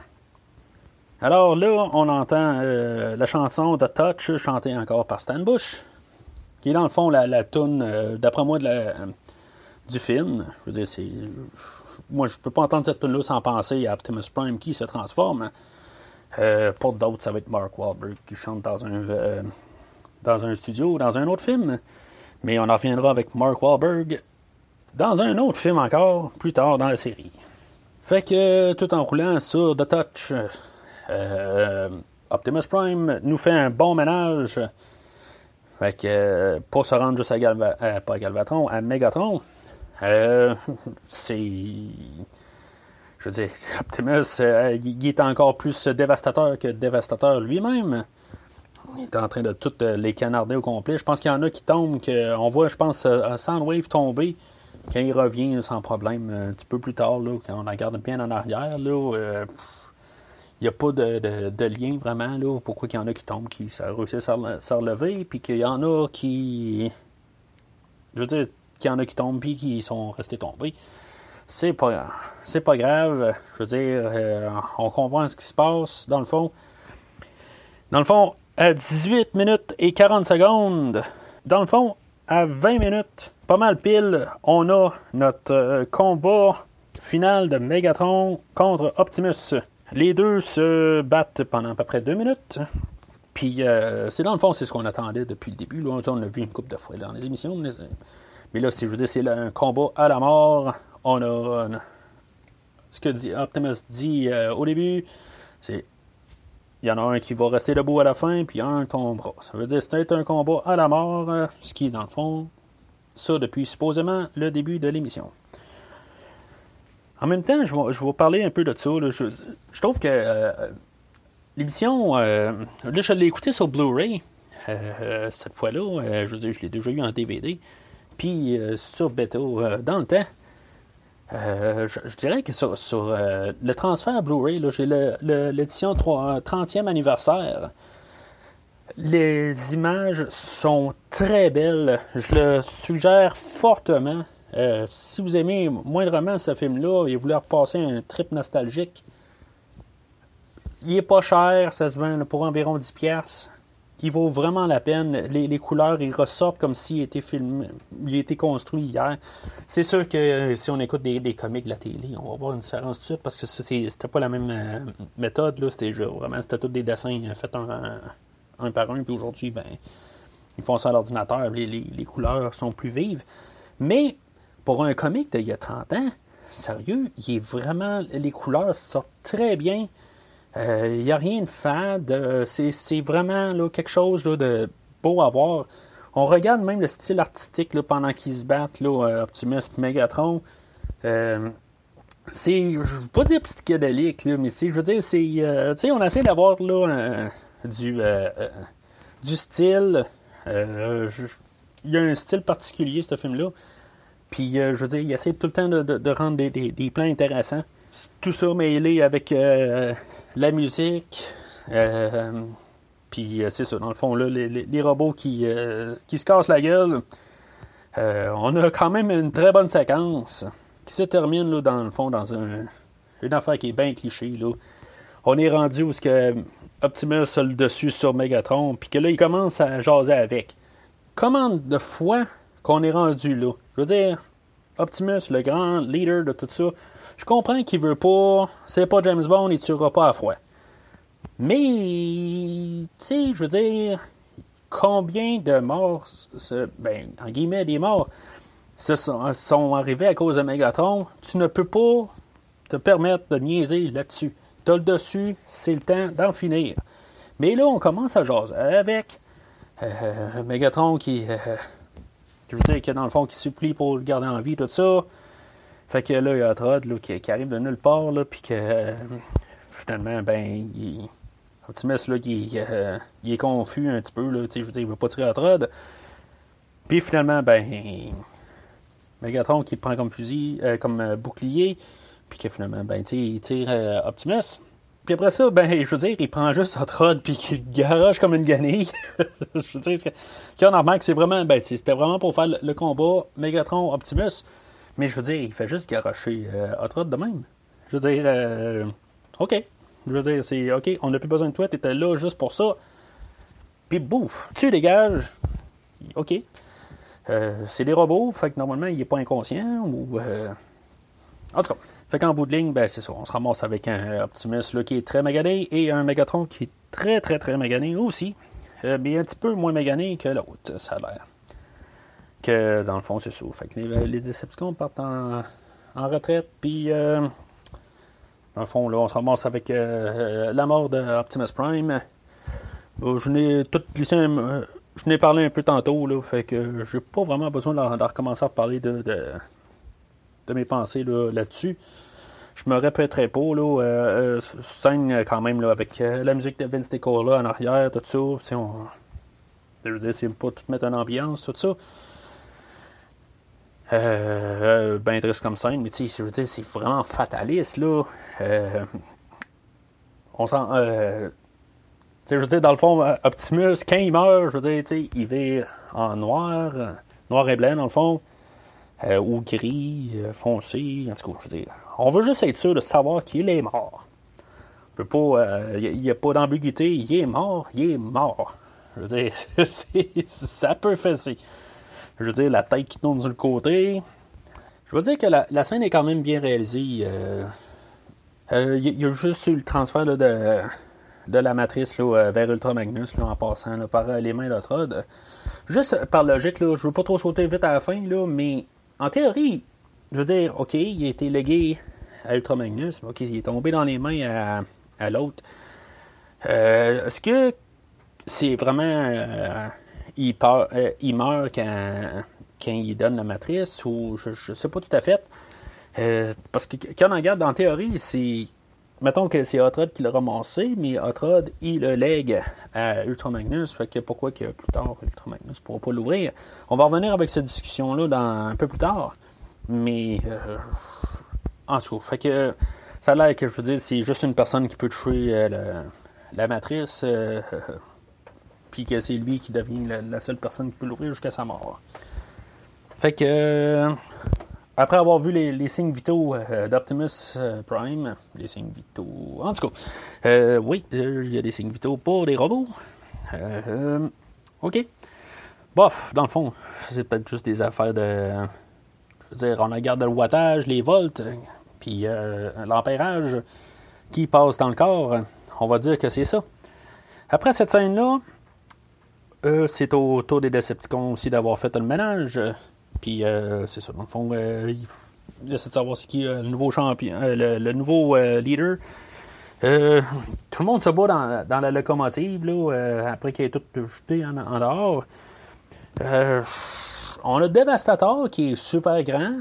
Alors là, on entend euh, la chanson de Touch chantée encore par Stan Bush, qui est dans le fond la, la toune, euh, d'après moi, de la, euh, du film. Je veux dire, c'est, moi, je peux pas entendre cette toune-là sans penser à Optimus Prime qui se transforme. Euh, pour d'autres, ça va être Mark Wahlberg qui chante dans un, euh, dans un studio, dans un autre film. Mais on en reviendra avec Mark Wahlberg dans un autre film encore, plus tard dans la série. Fait que, tout en roulant sur The Touch... Euh, Optimus Prime nous fait un bon ménage. Fait que euh, pour se rendre juste à Galva, euh, pas à Galvatron, à Megatron, euh, c'est, je veux dire, Optimus, euh, il est encore plus dévastateur que dévastateur lui-même. Il est en train de tout les canarder au complet. Je pense qu'il y en a qui tombent, que on voit, je pense, Soundwave tomber. Quand il revient sans problème, un petit peu plus tard, là, quand on la garde bien en arrière, là, euh, il n'y a pas de, de, de lien vraiment. Là, pourquoi il y en a qui tombent, qui réussissent à se relever, puis qu'il y en a qui... Je veux dire, qu'il y en a qui tombent, puis qui sont restés tombés. C'est pas, c'est pas grave. Je veux dire, euh, on comprend ce qui se passe, dans le fond. Dans le fond, à dix-huit minutes et quarante secondes, dans le fond, à vingt minutes, pas mal pile, on a notre euh, combat final de Megatron contre Optimus. Les deux se battent pendant à peu près deux minutes. Puis, euh, c'est dans le fond, c'est ce qu'on attendait depuis le début. Là, on l'a vu une couple de fois dans les émissions. Mais, mais là, si je veux dire, c'est là, un combat à la mort. On a euh, ce que dit, Optimus dit euh, au début, c'est... Il y en a un qui va rester debout à la fin, puis un tombera. Ça veut dire que c'est un combat à la mort, ce qui est dans le fond, ça depuis supposément le début de l'émission. En même temps, je vais, je vais parler un peu de ça. Là. Je, je trouve que euh, l'émission, euh, là je l'ai écoutée sur Blu-ray, euh, cette fois-là, euh, je veux dire, je l'ai déjà eu en D V D, puis euh, sur Beta euh, dans le temps. Euh, je, je dirais que sur, sur euh, le transfert Blu-ray, là, j'ai le, le, l'édition trentième anniversaire. Les images sont très belles. Je le suggère fortement. Euh, si vous aimez moindrement ce film-là et voulez repasser un trip nostalgique, il n'est pas cher. Ça se vend pour environ dix dollars. Il vaut vraiment la peine. Les, les couleurs, ils ressortent comme s'ils étaient filmés, ils étaient construits hier. C'est sûr que euh, si on écoute des, des comics de la télé, on va voir une différence tout de suite parce que ça, c'est, c'était pas la même euh, méthode. Là. C'était vraiment c'était tous des dessins euh, faits un, un, un par un. Puis aujourd'hui, ben, ils font ça à l'ordinateur. Les, les, les couleurs sont plus vives. Mais pour un comic d'il y a trente ans, sérieux, il est vraiment. Les couleurs sortent très bien. Il euh, n'y a rien de fade, euh, c'est, c'est vraiment là, quelque chose là, de beau à voir. On regarde même le style artistique là, pendant qu'ils se battent, là, Optimus et Megatron. Euh, c'est, je ne veux pas dire psychédélique, là, mais c'est, je veux dire, c'est, euh, on essaie d'avoir là, euh, du, euh, euh, du style. Il euh, y a un style particulier, ce film-là. Puis, euh, je veux dire, il essaie tout le temps de, de, de rendre des, des, des plans intéressants. Tout ça mêlé avec... Euh, la musique, euh, puis euh, c'est ça, dans le fond, là, les, les robots qui, euh, qui se cassent la gueule, euh, on a quand même une très bonne séquence qui se termine, là, dans le fond, dans un, une affaire qui est bien cliché. Là. On est rendu où que Optimus a le dessus sur Megatron, puis que là, il commence à jaser avec. Comment de fois qu'on est rendu là? Je veux dire, Optimus, le grand leader de tout ça, je comprends qu'il veut pas, c'est pas James Bond, il tuera pas à froid. Mais, tu sais, je veux dire, combien de morts, ce, ben, en guillemets, des morts, se sont, sont arrivés à cause de Megatron, tu ne peux pas te permettre de niaiser là-dessus. T'as le dessus, c'est le temps d'en finir. Mais là, on commence à jaser avec euh, Megatron qui, euh, je veux dire, qui dans le fond, qui supplie pour le garder en vie, tout ça. Fait que là, il y a Trod là, qui, qui arrive de nulle part, là, puis que euh, finalement, ben, il, Optimus, là, il, euh, il est confus un petit peu, là, tu sais, je veux dire, il veut pas tirer à Trod. Puis finalement, ben, Megatron qui le prend comme fusil, euh, comme euh, bouclier, puis que finalement, ben, tu sais, il tire euh, Optimus. Puis après ça, ben, je veux dire, il prend juste à Trod, puis qu'il garoche comme une ganille. Je veux dire, quand on remarque, c'est vraiment, ben, c'était vraiment pour faire le, le combat Megatron-Optimus. Mais je veux dire, il fait juste garocher euh, Hot Rod de même. Je veux dire, euh, OK. Je veux dire, c'est OK, on n'a plus besoin de toi, t'étais là juste pour ça. Puis bouf, tu dégages. OK. Euh, c'est des robots, fait que normalement, il n'est pas inconscient. Ou, euh... En tout cas, fait qu'en bout de ligne, ben c'est ça. On se ramasse avec un Optimus là, qui est très magané et un Megatron qui est très, très, très magané aussi. Euh, mais un petit peu moins magané que l'autre, ça a l'air. Que dans le fond, c'est ça. Fait que les, les Decepticons partent en, en retraite, puis euh, dans le fond, là, on se ramasse avec euh, la mort d'Optimus Prime. Euh, je n'ai tout glissé, euh, je n'ai parlé un peu tantôt, là, fait que euh, j'ai pas vraiment besoin de, de recommencer à parler de, de, de mes pensées là, là-dessus. je me répéterai pas, là, euh, scène quand même, là, avec euh, la musique de Vince Nicola en arrière, tout ça, si on... Je veux dire, c'est pas tout mettre une ambiance, tout ça. Euh, euh, ben triste comme scène, mais tu sais, je veux dire, c'est vraiment fataliste, là. Euh, on sent... Euh, je veux dire, dans le fond, Optimus, quand il meurt, je veux dire, tu sais, il vire en noir, noir et blanc, dans le fond, euh, ou gris, euh, foncé, en tout cas, je veux dire, on veut juste être sûr de savoir qu'il est mort. On peut pas... Il euh, n'y a, a pas d'ambiguïté, il est mort, il est mort. Je veux dire, c'est, ça peut fesser. Je veux dire, la tête qui tourne sur le côté. Je veux dire que la, la scène est quand même bien réalisée. Il euh, euh, y, y a juste eu le transfert là, de, de la matrice là, vers Ultra Magnus là, en passant là, par les mains d'Otrod. Juste par logique, là, je veux pas trop sauter vite à la fin, là, mais en théorie, je veux dire, ok, il a été légué à Ultra Magnus, ok, il est tombé dans les mains à, à l'autre. Euh, est-ce que c'est vraiment... Euh, il, part, euh, il meurt quand, quand il donne la matrice, ou je ne sais pas tout à fait. Euh, parce que quand on regarde, en théorie, c'est... Mettons que c'est Otrod qui l'a ramassé, mais Otrod, il le lègue à Ultra Magnus. Fait que pourquoi que plus tard, Ultra Magnus ne pourra pas l'ouvrir? On va revenir avec cette discussion-là dans, un peu plus tard. Mais... Euh, en tout cas, fait que... Ça a l'air que, je veux dire, c'est juste une personne qui peut toucher euh, le, la matrice... Euh, puis que c'est lui qui devient la, la seule personne qui peut l'ouvrir jusqu'à sa mort. Fait que, euh, après avoir vu les, les signes vitaux euh, d'Optimus euh, Prime, les signes vitaux, en tout cas, euh, oui, il euh, y a des signes vitaux pour des robots. Euh, euh, OK. Bof, dans le fond, c'est peut-être juste des affaires de... Je veux dire, on regarde le wattage, les volts, puis euh, l'ampérage qui passe dans le corps. On va dire que c'est ça. Après cette scène-là, Euh, c'est au tour des Decepticons aussi d'avoir fait le ménage. Puis, euh, c'est ça. Dans le fond, euh, il essaie de savoir c'est qui euh, le nouveau champion, euh, le, le nouveau euh, leader. Euh, tout le monde se bat dans, dans la locomotive, là, euh, après qu'il ait tout jeté en, en dehors. Euh, on a Devastator qui est super grand,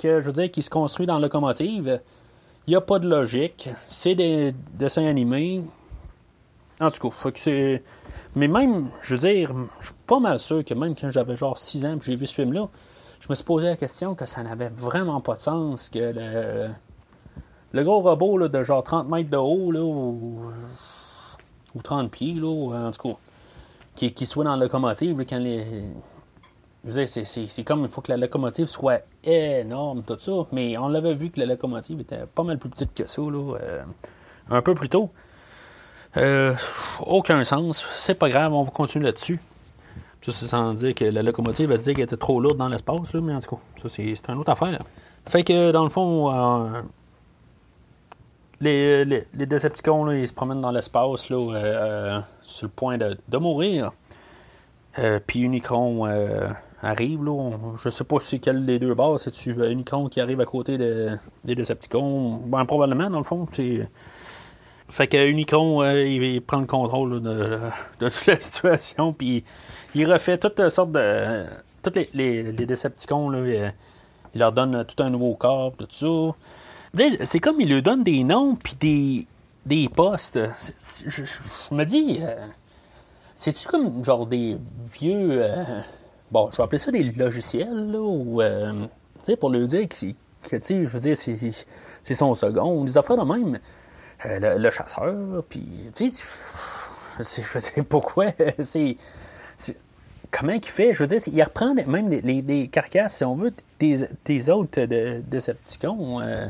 que je veux dire, qui se construit dans la locomotive. Il n'y a pas de logique. C'est des dessins animés. En tout cas, faut que c'est... Mais même, je veux dire, je suis pas mal sûr que même quand j'avais genre six ans et j'ai vu ce film-là, je me suis posé la question que ça n'avait vraiment pas de sens, que le, le gros robot là, de genre trente mètres de haut, là, ou, ou trente pieds, là, en tout cas, qui, qui soit dans la locomotive, là, quand les... Je veux dire, c'est, c'est, c'est comme il faut que la locomotive soit énorme, tout ça, mais on l'avait vu que la locomotive était pas mal plus petite que ça, là, euh, un peu plus tôt. Euh, aucun sens, c'est pas grave, on va continuer là-dessus. Ça, c'est sans dire que la locomotive a dit qu'elle était trop lourde dans l'espace, là, mais en tout cas, ça, c'est, c'est une autre affaire. Là. Fait que, dans le fond, euh, les, les, les Decepticons, là, ils se promènent dans l'espace, là, euh, sur le point de, de mourir. Euh, Puis Unicron euh, arrive, là, on, je sais pas si c'est quel des deux bords, c'est-tu Unicron qui arrive à côté de, des Decepticons? Ben, probablement, dans le fond, c'est... Fait que Unicron, euh, il, il prend le contrôle là, de, de toute la situation, puis il refait toutes sortes de... Euh, toutes les, les, les Decepticons, là, il, il leur donne tout un nouveau corps, tout ça. C'est comme il leur donne des noms, puis des, des postes. C'est, c'est, je, je me dis, euh, c'est-tu comme genre des vieux... Euh, bon, je vais appeler ça des logiciels, là, ou... Euh, tu sais, pour leur dire que, que tu sais, je veux dire, c'est, c'est son second, des affaires de même... Euh, le, le chasseur, puis, tu sais, je sais pas quoi, c'est, c'est... Comment il fait? Je veux dire, il reprend même des, des, des carcasses, si on veut, des, des autres de, Decepticons. Euh,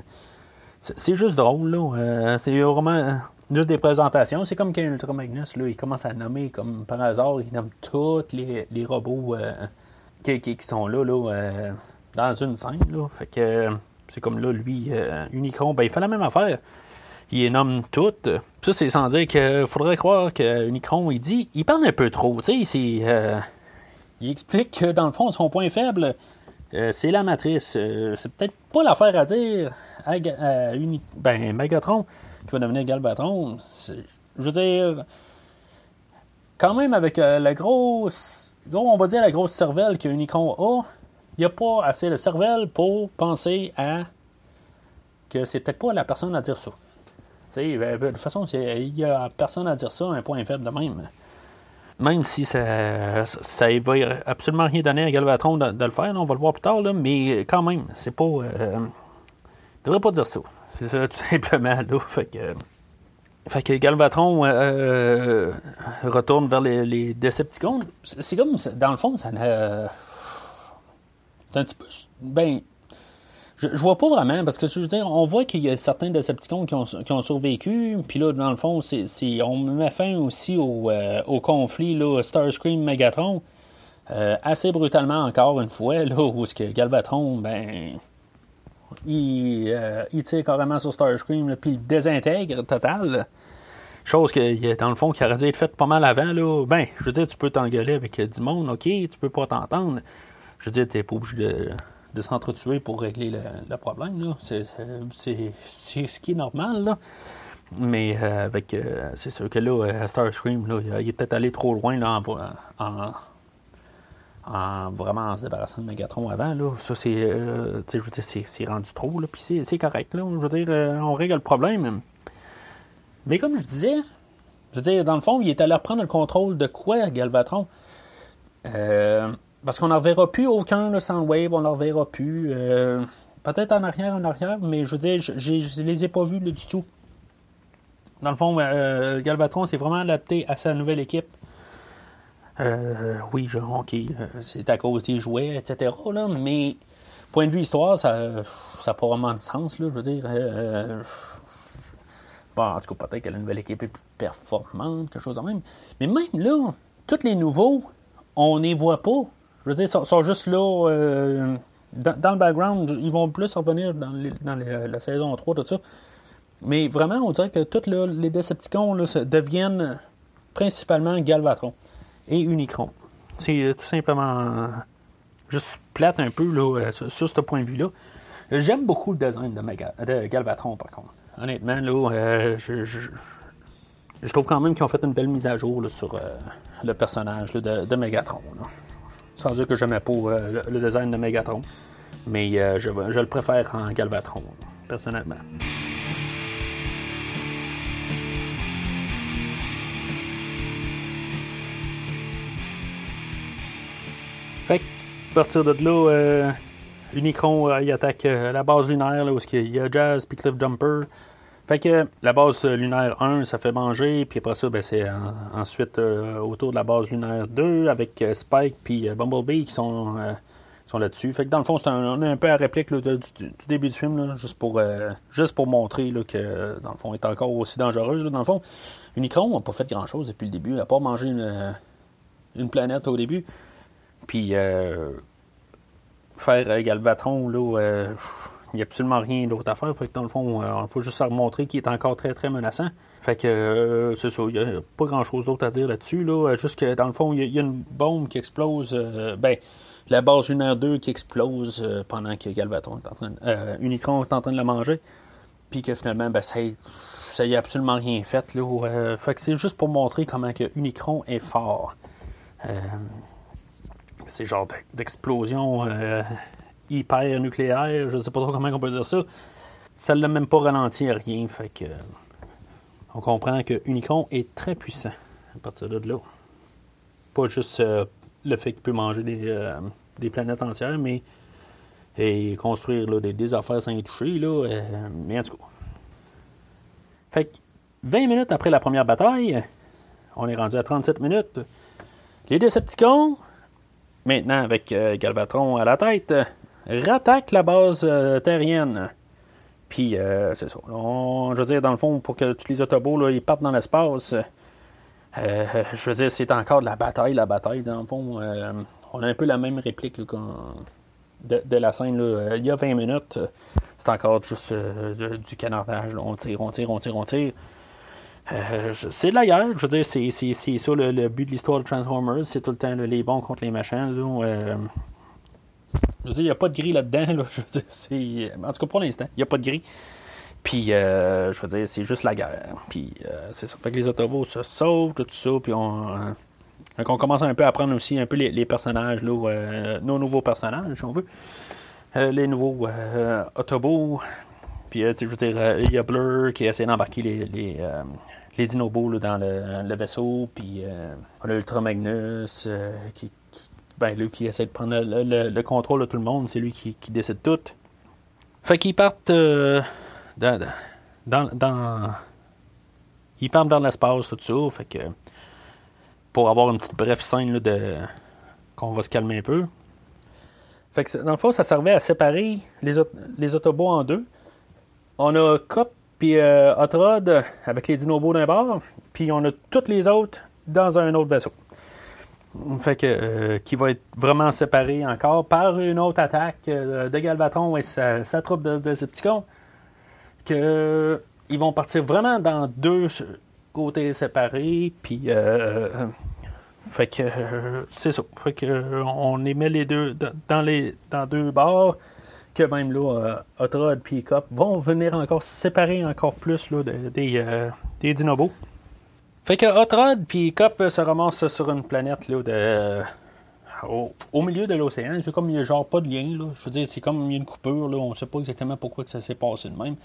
c'est, c'est juste drôle, là. Euh, c'est vraiment juste des présentations. C'est comme quand Ultra Magnus, là, il commence à nommer, comme par hasard, il nomme tous les, les robots euh, qui, qui, qui sont là, là, euh, dans une scène, là. Fait que, c'est comme là, lui, euh, Unicron, ben, il fait la même affaire. Il les nomme toutes. Ça, c'est sans dire qu'il faudrait croire que Unicron, il dit... Il parle un peu trop, tu sais, c'est... Euh, il explique que, dans le fond, son point faible, euh, c'est la matrice. Euh, c'est peut-être pas l'affaire à dire à, à Uni, ben, Megatron, qui va devenir Galvatron. C'est, je veux dire... Quand même, avec euh, la grosse... On va dire la grosse cervelle que Unicron a, il n'y a pas assez de cervelle pour penser à... que c'est peut-être pas la personne à dire ça. T'sais, de toute façon, il n'y a personne à dire ça, un point faible de même. Même si ça ne va absolument rien donner à Galvatron de, de le faire, là, on va le voir plus tard, là, mais quand même, c'est pas. Il euh, ne devrait pas dire ça. C'est ça, tout simplement. Là, fait que, fait que Galvatron euh, retourne vers les, les Decepticons. C'est comme, dans le fond, ça. Euh, c'est un petit peu. Ben. Je, je vois pas vraiment, parce que je veux dire, on voit qu'il y a certains Decepticons qui ont, qui ont survécu, puis là, dans le fond, c'est, c'est, on met fin aussi au, euh, au conflit là, Starscream-Megatron, euh, assez brutalement encore une fois, là, où ce que Galvatron, ben, il, euh, il tire carrément sur Starscream, puis il désintègre total, chose que, dans le fond, qui aurait dû être faite pas mal avant, là, ben, je veux dire, tu peux t'engueuler avec du monde, ok, tu peux pas t'entendre, je veux dire, t'es pas obligé de... de s'entretuer pour régler le, le problème. Là. C'est, c'est, c'est ce qui est normal. Là. Mais euh, avec euh, c'est sûr que là, euh, Starscream, là, il est peut-être allé trop loin là, en, en, en vraiment en se débarrassant de Megatron avant. Là. Ça, c'est, euh, je veux dire, c'est, c'est rendu trop. Puis c'est, c'est correct. Là. Je veux dire, euh, on règle le problème. Mais comme je disais, je veux dire, dans le fond, il est allé reprendre le contrôle de quoi, Galvatron? Euh... Parce qu'on n'en reverra plus aucun là, sans Wave, on n'en reverra plus. Euh, peut-être en arrière, en arrière, mais je veux dire, je ne les ai pas vus là, du tout. Dans le fond, euh, Galvatron s'est vraiment adapté à sa nouvelle équipe. Euh, oui, je ok, c'est à cause des jouets, et cetera. Là, mais, point de vue histoire, ça n'a pas vraiment de sens. Là, je veux dire, euh, bon, en tout cas, peut-être que la nouvelle équipe est plus performante, quelque chose de même. Mais même là, tous les nouveaux, on ne les voit pas. Je veux dire, ils sont, sont juste là, euh, dans, dans le background, ils vont plus revenir dans, les, dans les, la saison trois, tout ça. Mais vraiment, on dirait que tous là, les Decepticons là, deviennent principalement Galvatron et Unicron. C'est tout simplement juste plate un peu là, sur, sur ce point de vue-là. J'aime beaucoup le design de, Maga, de Galvatron, par contre. Honnêtement, là, euh, je, je, je trouve quand même qu'ils ont fait une belle mise à jour là, sur euh, le personnage là, de, de Megatron, là. Sans dire que j'aimais pas euh, le design de Megatron, mais euh, je, je le préfère en Galvatron, personnellement. Fait que, à partir de là, euh, Unicron euh, il attaque euh, la base lunaire, là, où il y a Jazz puis Cliff Jumper. Fait que la base lunaire un, ça fait manger, puis après ça, ben, c'est euh, ensuite euh, autour de la base lunaire deux avec euh, Spike puis euh, Bumblebee qui sont, euh, sont là-dessus. Fait que dans le fond, c'est un, on est un peu à réplique là, de, du, du début du film, là, juste, pour, euh, juste pour montrer là, que, dans le fond, elle est encore aussi dangereuse. Là. Dans le fond, Unicron n'a pas fait grand-chose depuis le début, elle n'a pas mangé une, une planète au début. Puis euh, faire euh, Galvatron, là... Euh, il n'y a absolument rien d'autre à faire. Fait que dans le fond, il euh, faut juste remontrer qu'il est encore très, très menaçant. Fait que euh, c'est ça, il n'y a pas grand-chose d'autre à dire là-dessus. Là. Juste que dans le fond, il y, y a une bombe qui explose. Euh, ben, la base lunaire deux qui explose euh, pendant que Galvatron est en train de, euh, Unicron est en train de la manger. Puis que finalement, ben, ça n'y a absolument rien fait. Là. Euh, fait que c'est juste pour montrer comment que Unicron est fort. Euh, c'est genre d'explosion... Euh, hyper nucléaire, je sais pas trop comment on peut dire ça. Ça l'a même pas ralenti à rien, fait que on comprend que Unicron est très puissant à partir de là. Pas juste euh, le fait qu'il peut manger des, euh, des planètes entières, mais et construire là, des, des affaires sans y toucher, là, euh, mais en tout cas. Fait que vingt minutes après la première bataille, on est rendu à trente-sept minutes. Les Decepticons, maintenant avec euh, Galvatron à la tête, rattaque la base euh, terrienne. Puis, euh, c'est ça. On, je veux dire, dans le fond, pour que tous les Autobots là, ils partent dans l'espace, euh, je veux dire, c'est encore de la bataille, la bataille. Dans le fond, euh, on a un peu la même réplique là, de, de la scène là, il y a vingt minutes. C'est encore juste euh, du canardage. Là. On tire, on tire, on tire, on tire. Euh, c'est de la guerre, je veux dire, c'est, c'est, c'est ça le, le but de l'histoire de Transformers. C'est tout le temps là, les bons contre les machins. Là, euh, Je veux dire, il n'y a pas de gris là-dedans. Là. Je veux dire, c'est... En tout cas, pour l'instant, il n'y a pas de gris. Puis, euh, je veux dire, c'est juste la guerre. Puis, euh, c'est ça. Fait que les Autobots se sauvent, tout ça. Puis, on, euh... Donc, on commence un peu à apprendre aussi un peu les, les personnages, là, euh, nos nouveaux personnages, si on veut. Euh, les nouveaux euh, Autobots. Puis, euh, tu sais, je veux dire, il y a Blur qui a essayé d'embarquer les, les, euh, les Dinobos là, dans le, le vaisseau. Puis, euh, on a Ultra Magnus euh, qui, qui, ben, lui, qui essaie de prendre le, le, le contrôle de tout le monde. C'est lui qui, qui décide tout. Fait qu'ils partent euh, dans... dans, dans... Ils partent vers l'espace, tout ça, fait que pour avoir une petite brève scène là, de qu'on va se calmer un peu. Fait que dans le fond, ça servait à séparer les, aut- les Autobots en deux. On a Cop puis euh, Hot Rod avec les Dinobos d'un bord, puis on a toutes les autres dans un autre vaisseau. Fait que euh, qui va être vraiment séparé encore par une autre attaque euh, de Galvatron et sa, sa troupe de Decepticons que... Ils vont partir vraiment dans deux côtés séparés, puis euh, fait que euh, c'est ça. Fait que euh, on les met les deux dans les dans deux bords, que même là, Hot Rod et Cop vont venir encore séparer encore plus là, de, des euh, des Dinobos. Fait que Hot Rod et Cop se ramassent sur une planète là de euh, au, au milieu de l'océan. C'est comme il y a genre pas de lien là. Je veux dire, c'est comme il y a une coupure là. On sait pas exactement pourquoi que ça s'est passé de même.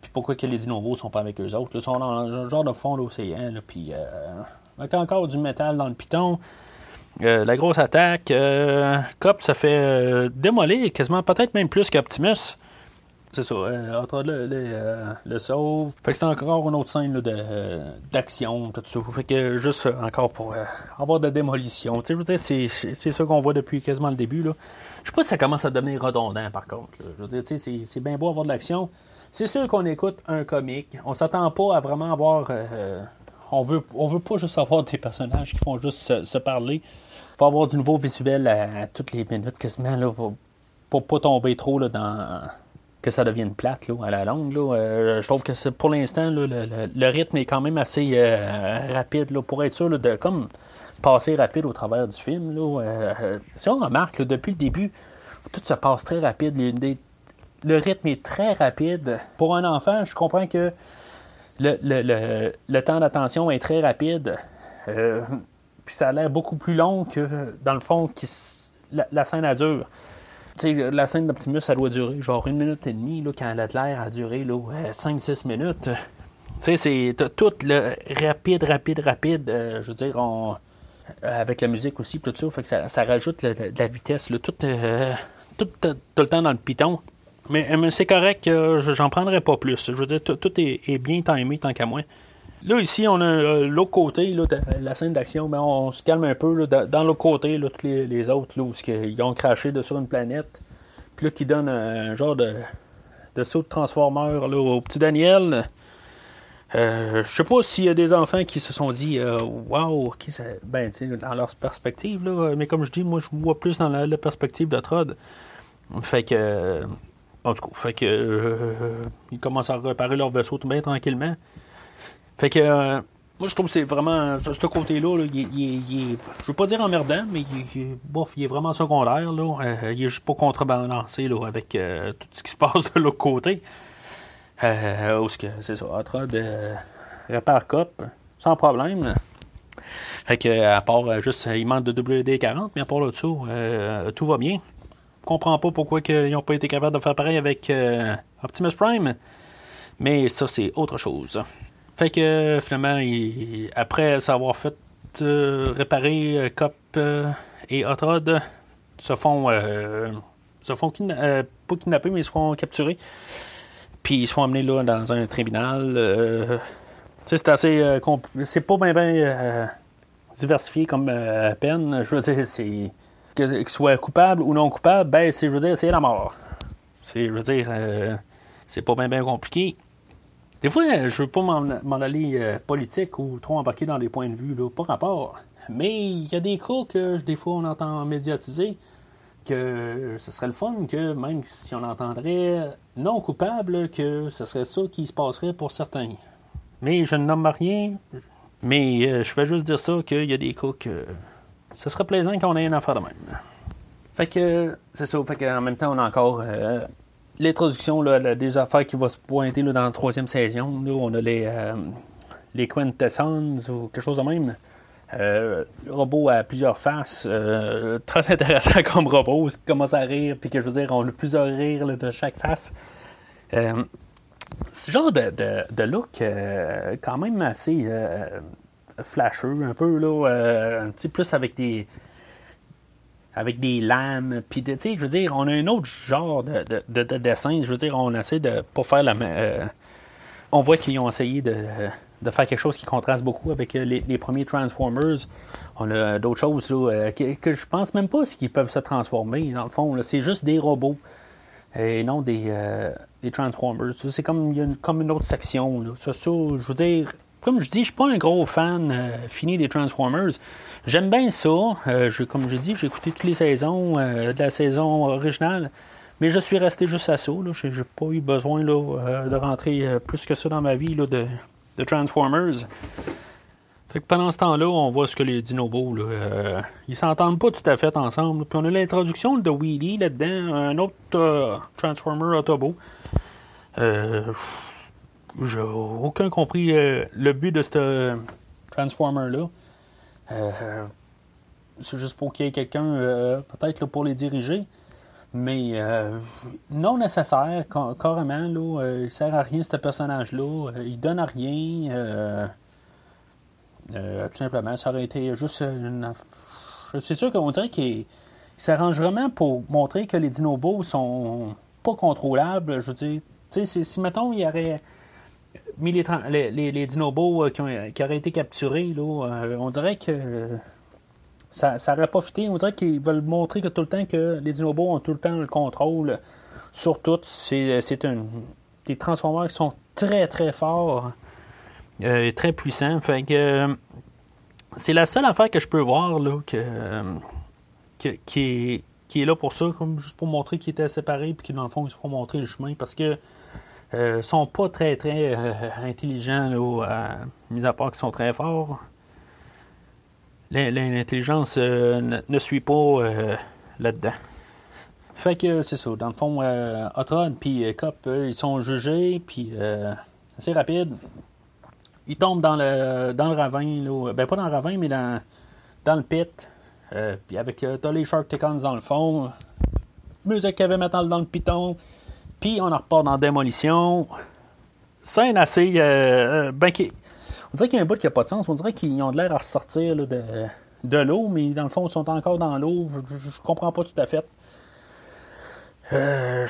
Puis pourquoi que les Dinobos sont pas avec eux autres. Ils sont dans un genre de fond d'océan. Puis euh, avec encore du métal dans le piton. Euh, la grosse attaque. Euh, Cop se fait euh, démolir quasiment, peut-être même plus qu'Optimus. C'est ça. Euh, entre le, le, euh, le sauve. Fait que c'est encore une autre scène là, de, euh, d'action. Tout ça. Fait que juste euh, encore pour euh, avoir de la démolition. Tu sais, je veux dire, c'est, c'est ça qu'on voit depuis quasiment le début. Là. Je sais pas si ça commence à devenir redondant par contre. Là. Je veux dire, tu sais, c'est, c'est bien beau avoir de l'action. C'est sûr qu'on écoute un comique. On s'attend pas à vraiment avoir... Euh, on veut, on veut pas juste avoir des personnages qui font juste se, se parler. Il faut avoir du nouveau visuel à, à toutes les minutes, quasiment, là, pour, pour pas tomber trop là, dans... que ça devienne plate, là, à la longue. Là. Euh, je trouve que c'est, pour l'instant, là, le, le, le rythme est quand même assez euh, rapide, là, pour être sûr là, de comme passer rapide au travers du film. Là, euh, si on remarque, là, depuis le début, tout se passe très rapide. Une des... Le rythme est très rapide. Pour un enfant, je comprends que le, le, le, le temps d'attention est très rapide. Euh, Puis ça a l'air beaucoup plus long que, dans le fond, qui, la, la scène a dure. Tu sais, la scène d'Optimus, ça doit durer genre une minute et demie, là, quand l'air a duré cinq six minutes. Tu sais, c'est tout le rapide, rapide, rapide. Euh, je veux dire, on, avec la musique aussi, tout ça, fait que ça, ça rajoute le, de la vitesse. Là, tout, euh, tout, tout, tout le temps dans le piton. Mais, mais c'est correct, euh, j'en prendrai pas plus. Je veux dire, tout est, est bien timé tant qu'à moi. Là, ici, on a euh, l'autre côté, là, de la scène d'action, mais on, on se calme un peu. Là, dans l'autre côté, là, tous les, les autres, là, où ils ont craché de, sur une planète, puis là, qui donne un, un genre de, de saut de transformeur là, au petit Daniel. Euh, je sais pas s'il y a des enfants qui se sont dit euh, « Wow! Okay, » ben, dans leur perspective, là, mais comme je dis, moi, je vois plus dans la, la perspective de Trod. Fait que... Euh, En tout cas, fait que euh, ils commencent à réparer leur vaisseau tout bien tranquillement. Fait que euh, moi je trouve que c'est vraiment. Ce côté-là, là, il, il, il, je veux pas dire emmerdant, mais il, il, bof, il est vraiment secondaire. Là. Euh, il est juste pas contrebalancé là, avec euh, tout ce qui se passe de l'autre côté. Euh, où que, c'est ça, en train de euh, répare Cop, sans problème. Là. Fait que à part euh, juste il manque de W D quarante, mais à part là-dessous, euh, tout va bien. Je comprends pas pourquoi que, ils n'ont pas été capables de faire pareil avec euh, Optimus Prime. Mais ça, c'est autre chose. Fait que finalement, il, après s'avoir fait euh, réparer, Cop euh, et Hot Rod se font, euh, se font kidna- euh, pas kidnapper, mais ils se font capturer. Puis ils se font amener là, dans un tribunal. Euh, c'est assez euh, compl- c'est pas bien ben, euh, diversifié comme euh, peine. Je veux dire, c'est... Qu'ils soient coupables ou non coupables, ben c'est, je veux dire, c'est la mort. C'est, je veux dire, euh, c'est pas bien bien compliqué. Des fois, je veux pas m'en, m'en aller euh, politique ou trop embarquer dans des points de vue, là, pas rapport. Mais il y a des cas que, des fois, on entend médiatiser, que ce serait le fun que, même si on entendrait non coupable, que ce serait ça qui se passerait pour certains. Mais je ne nomme rien, mais euh, je vais juste dire ça, qu'il y a des cas que... Ce serait plaisant qu'on ait une affaire de même. Fait que, c'est ça. Fait qu'en même temps, on a encore euh, l'introduction là, là, des affaires qui vont se pointer là, dans la troisième saison. Là, on a les, euh, les Quintessons ou quelque chose de même. Euh, le robot à plusieurs faces. Euh, très intéressant comme robot. Il commence à rire. Puis que je veux dire, on a plusieurs rires là, de chaque face. Euh, ce genre de, de, de look euh, quand même assez euh, flasheux, un peu, là, euh, un petit plus avec des... avec des lames, puis tu sais, je veux dire, on a un autre genre de, de, de, de dessin, je veux dire, on essaie de pas faire la... Euh, on voit qu'ils ont essayé de, de faire quelque chose qui contraste beaucoup avec les, les premiers Transformers. On a d'autres choses, là, que, que je pense même pas qu'ils peuvent se transformer, dans le fond, là, c'est juste des robots, et non des, euh, des Transformers. C'est comme, y a une, comme une autre section, là. Ça, ça, je veux dire... Comme je dis, je ne suis pas un gros fan euh, fini des Transformers. J'aime bien ça. Euh, je, comme je dis, j'ai écouté toutes les saisons euh, de la saison originale. Mais je suis resté juste à ça. Je n'ai pas eu besoin là, euh, de rentrer euh, plus que ça dans ma vie là, de, de Transformers. Fait que pendant ce temps-là, on voit ce que les Dinobos, là, euh, ils s'entendent pas tout à fait ensemble. Puis on a l'introduction de Wheelie là-dedans, un autre euh, Transformer Autobot. Euh... J'ai aucun compris euh, le but de ce euh, Transformer-là. Euh, c'est juste pour qu'il y ait quelqu'un, euh, peut-être, là, pour les diriger. Mais euh, non nécessaire, car- carrément. Là, euh, il ne sert à rien, ce personnage-là. Euh, il ne donne à rien. Euh, euh, tout simplement, ça aurait été juste... Une... C'est sûr qu'on dirait qu'il s'arrange vraiment pour montrer que les Dinobos sont pas contrôlables. Je veux dire, tu sais, si, mettons, il y aurait... Mais les, les, les, les Dinobos euh, qui, ont, qui auraient été capturés, là, euh, on dirait que euh, ça, ça aurait pas fité. On dirait qu'ils veulent montrer que tout le temps que les Dinobos ont tout le temps le contrôle sur tout. C'est, c'est un, des Transformers qui sont très très forts euh, et très puissants. Fait que euh, c'est la seule affaire que je peux voir là, que, euh, que, qui, est, qui est là pour ça, comme juste pour montrer qu'ils étaient séparés et que dans le fond ils se font montrer le chemin parce que. Euh, sont pas très très euh, intelligents, là, à, mis à part qu'ils sont très forts. L'in- l'intelligence euh, n- ne suit pas euh, là-dedans. Fait que c'est ça. Dans le fond, euh, Hot Rod et Cop, euh, ils sont jugés, puis euh, assez rapide. Ils tombent dans le dans le ravin, là. Ben pas dans le ravin, mais dans, dans le pit. Euh, puis avec euh, t'as les Shark Ticons dans le fond. Musique qu'il y avait maintenant dans le piton. Puis on en repart dans Démolition. Scène assez... Euh, ben, qui... On dirait qu'il y a un bout qui n'a pas de sens. On dirait qu'ils ont de l'air à ressortir là, de, de l'eau, mais dans le fond, ils sont encore dans l'eau. Je ne comprends pas tout à fait. Euh...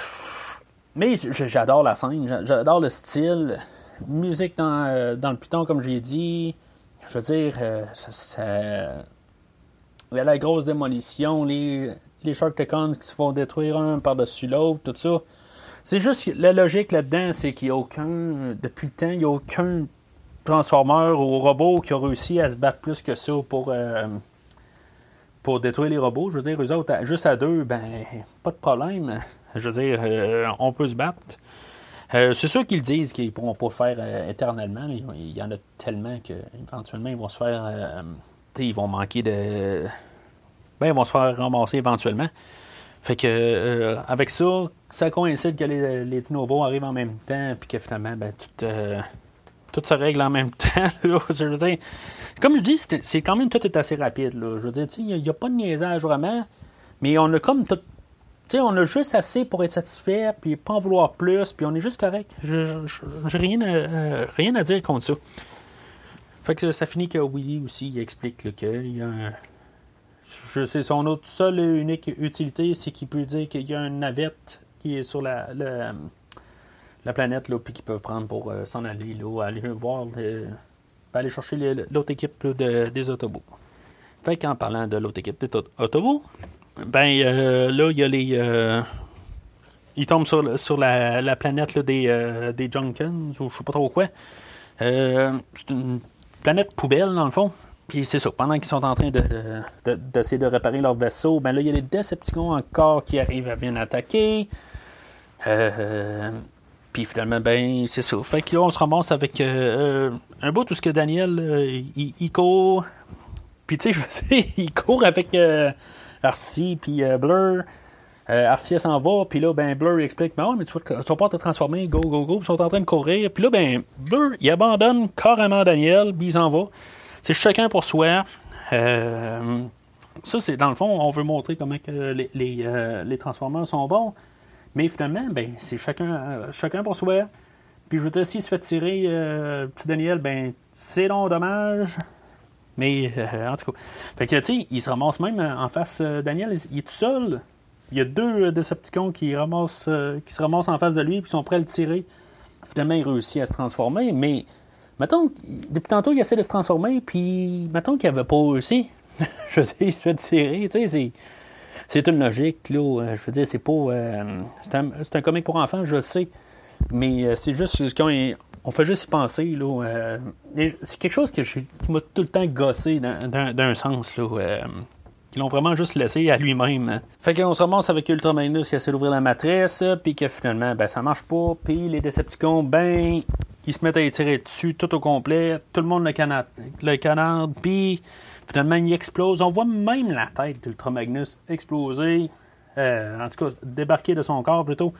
Mais j'adore la scène. J'adore le style. Musique dans, dans le piton, comme j'ai dit. Je veux dire, ça, ça... il y a la grosse démolition. Les, les Shark Ticons qui se font détruire un par-dessus l'autre, tout ça. C'est juste la logique là-dedans, c'est qu'il n'y a aucun, depuis le temps, il n'y a aucun transformeur ou robot qui a réussi à se battre plus que ça pour, euh, pour détruire les robots. Je veux dire, eux autres, juste à deux, ben, pas de problème. Je veux dire, euh, on peut se battre. Euh, c'est sûr qu'ils disent qu'ils ne pourront pas faire euh, éternellement. Il y en a tellement qu'éventuellement, ils vont se faire. Euh, tu sais, ils vont manquer de. Ben, ils vont se faire ramasser éventuellement. Fait que, euh, avec ça, ça coïncide que les, les Dinobos arrivent en même temps, puis que finalement, ben, tout, euh, tout se règle en même temps. Là, je veux dire, comme je dis, c'est, c'est quand même tout est assez rapide. Là. Je veux dire, il n'y a, a pas de niaisage vraiment, mais on a comme tout. Tu sais, on a juste assez pour être satisfait, puis pas en vouloir plus, puis on est juste correct. Je, je, j'ai rien à, euh, rien à dire contre ça. Fait que ça finit que Willy aussi il explique là, qu'il y a un. Je sais, son autre seule et unique utilité, c'est qu'il peut dire qu'il y a une navette qui est sur la, la, la planète, là, puis qu'ils peuvent prendre pour euh, s'en aller, là, aller voir, euh, aller chercher les, l'autre équipe là, de, des Autobots. Fait qu'en parlant de l'autre équipe des Autobots, ben euh, là, il y a les. Euh, ils tombent sur, sur la, la planète là, des, euh, des Junkins, ou je sais pas trop quoi. Euh, c'est une planète poubelle, dans le fond. Puis c'est ça, pendant qu'ils sont en train de, de, d'essayer de réparer leur vaisseau, ben là, il y a les Decepticons encore qui arrivent à venir attaquer. Euh, puis finalement, ben c'est ça. Fait que là, on se ramasse avec euh, un bout tout ce que Daniel, euh, il, il court. Puis tu sais, je sais, il court avec euh, Arcee puis euh, Blur. Euh, Arcee, elle s'en va, puis là, ben Blur, il explique, ben ouais, mais tu vas pas te transformer, go, go, go. Ils sont en train de courir. Puis là, ben Blur, il abandonne carrément Daniel, puis il s'en va. C'est chacun pour soi. Euh, ça, c'est dans le fond, on veut montrer comment que les, les, euh, les Transformers sont bons. Mais finalement, ben, c'est chacun, euh, chacun pour soi. Puis je veux dire, s'il se fait tirer, euh, petit Daniel, ben c'est long dommage. Mais euh, en tout cas. Fait que tu sais, il se ramasse même en face. Euh, Daniel, il est tout seul. Il y a deux euh, Decepticons qui, ramassent, euh, qui se ramassent en face de lui et qui sont prêts à le tirer. Finalement, il réussit à se transformer, mais mettons, depuis tantôt, il essaie de se transformer, puis mettons qu'il n'avait pas réussi. Je veux dire, il se fait tirer, tu sais, c'est, c'est une logique, là. Je veux dire, c'est pas... Euh, c'est, un, c'est un comique pour enfants, je sais, mais euh, c'est juste qu'on est... On fait juste y penser, là. Euh, c'est quelque chose que je, qui m'a tout le temps gossé dans, dans, dans un sens, là. Euh, Ils l'ont vraiment juste laissé à lui-même. Fait qu'on se ramasse avec Ultramanus qui essaie d'ouvrir la matrice, puis que finalement, ben, ça marche pas. Puis les Decepticons, ben, ils se mettent à tirer dessus tout au complet. Tout le monde le canarde, le canarde, puis finalement, il explose. On voit même la tête d'Ultramanus exploser. Euh, en tout cas, débarquer de son corps, plutôt.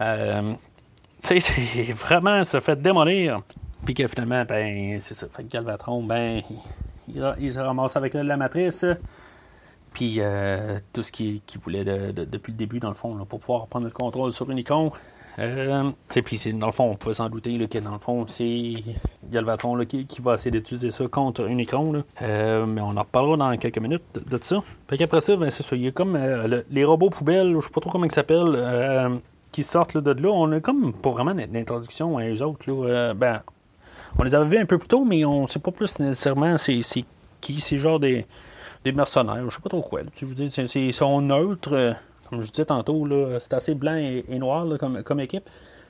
Euh, tu sais, c'est vraiment se fait démolir. Puis que finalement, ben, c'est ça. Fait que Galvatron, ben, il, il se ramasse avec la matrice. Puis euh, tout ce qu'il, qu'il voulait de, de, depuis le début, dans le fond, là, pour pouvoir prendre le contrôle sur Unicron. Euh, puis c'est, dans le fond, on pouvait s'en douter là, que dans le fond, c'est Galvatron là, qui, qui va essayer d'utiliser ça contre Unicron. Là. Euh, mais on en reparlera dans quelques minutes de, de ça. Fait qu'après ça, ben, c'est ça. Il y a comme euh, le, les robots poubelles, je sais pas trop comment ils s'appellent, euh, qui sortent là, de là. On a comme pas vraiment d'introduction à eux autres. Là, euh, ben, on les avait vus un peu plus tôt, mais on sait pas plus nécessairement c'est, c'est qui, c'est genre des... Des mercenaires, je sais pas trop quoi. Tu veux dire, ils sont neutres, euh, comme je disais tantôt, là, c'est assez blanc et, et noir là, comme, comme équipe.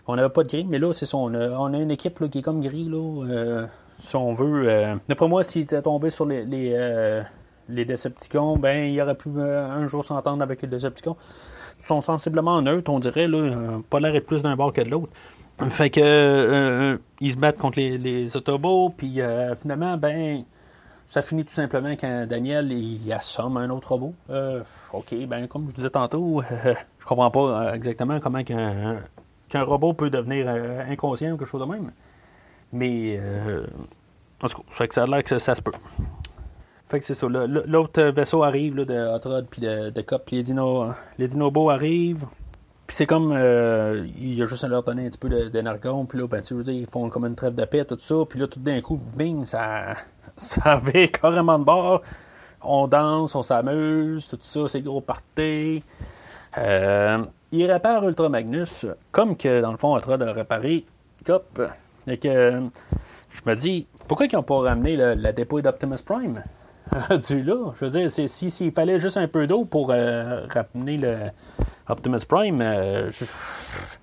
On n'avait pas de gris, mais là, c'est ça, on a, on a une équipe là, qui est comme gris, là, euh, si on veut. Euh. D'après moi, s'il était tombé sur les, les, euh, les Decepticons, ben, il aurait pu euh, un jour s'entendre avec les Decepticons. Ils sont sensiblement neutres, on dirait, là, euh, pas l'air être plus d'un bord que de l'autre. Fait que, euh, ils se battent contre les, les Autobots, puis euh, finalement, ben... Ça finit tout simplement quand Daniel il assomme un autre robot. Euh, OK, ben comme je disais tantôt, euh, je comprends pas exactement comment qu'un, qu'un robot peut devenir euh, inconscient ou quelque chose de même. Mais, euh, en tout cas, ça a l'air que ça, ça se peut. Fait que c'est ça. Le, le, l'autre vaisseau arrive là, de Hot Rod puis de, de Cop, puis les dinos, les dinobots arrivent. Puis c'est comme, euh, il y a juste à leur donner un petit peu d'énergon, puis là, ben, tu veux dire, ils font comme une trêve de paix, tout ça, puis là, tout d'un coup, bing, ça, ça va carrément de bord. On danse, on s'amuse, tout ça, c'est gros party. Euh, ils réparent Ultramagnus, comme que, dans le fond, on est en train de réparer Cop. Et que, je me dis, pourquoi ils n'ont pas ramené le, la dépouille d'Optimus Prime du là? Je veux dire, c'est, si, s'il fallait juste un peu d'eau pour euh, ramener le... Optimus Prime, euh, tu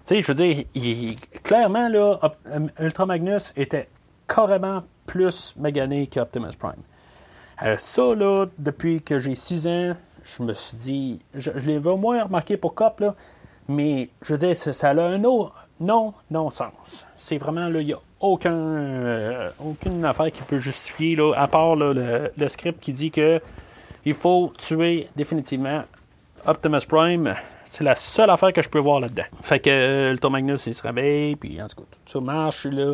sais, je veux dire, il, clairement, là, Op, Ultramagnus était carrément plus magané qu'Optimus Prime. Euh, ça, là, depuis que j'ai six ans, je me suis dit, je, je l'ai moins remarqué pour Cop, là, mais je veux dire, ça, ça a un autre non, non-sens. C'est vraiment, là, il n'y a aucun, euh, aucune affaire qui peut justifier, là, à part là, le, le script qui dit que il faut tuer définitivement Optimus Prime. C'est la seule affaire que je peux voir là-dedans. Fait que euh, Ultramagnus, il se réveille, puis en tout cas, tout ça marche, là.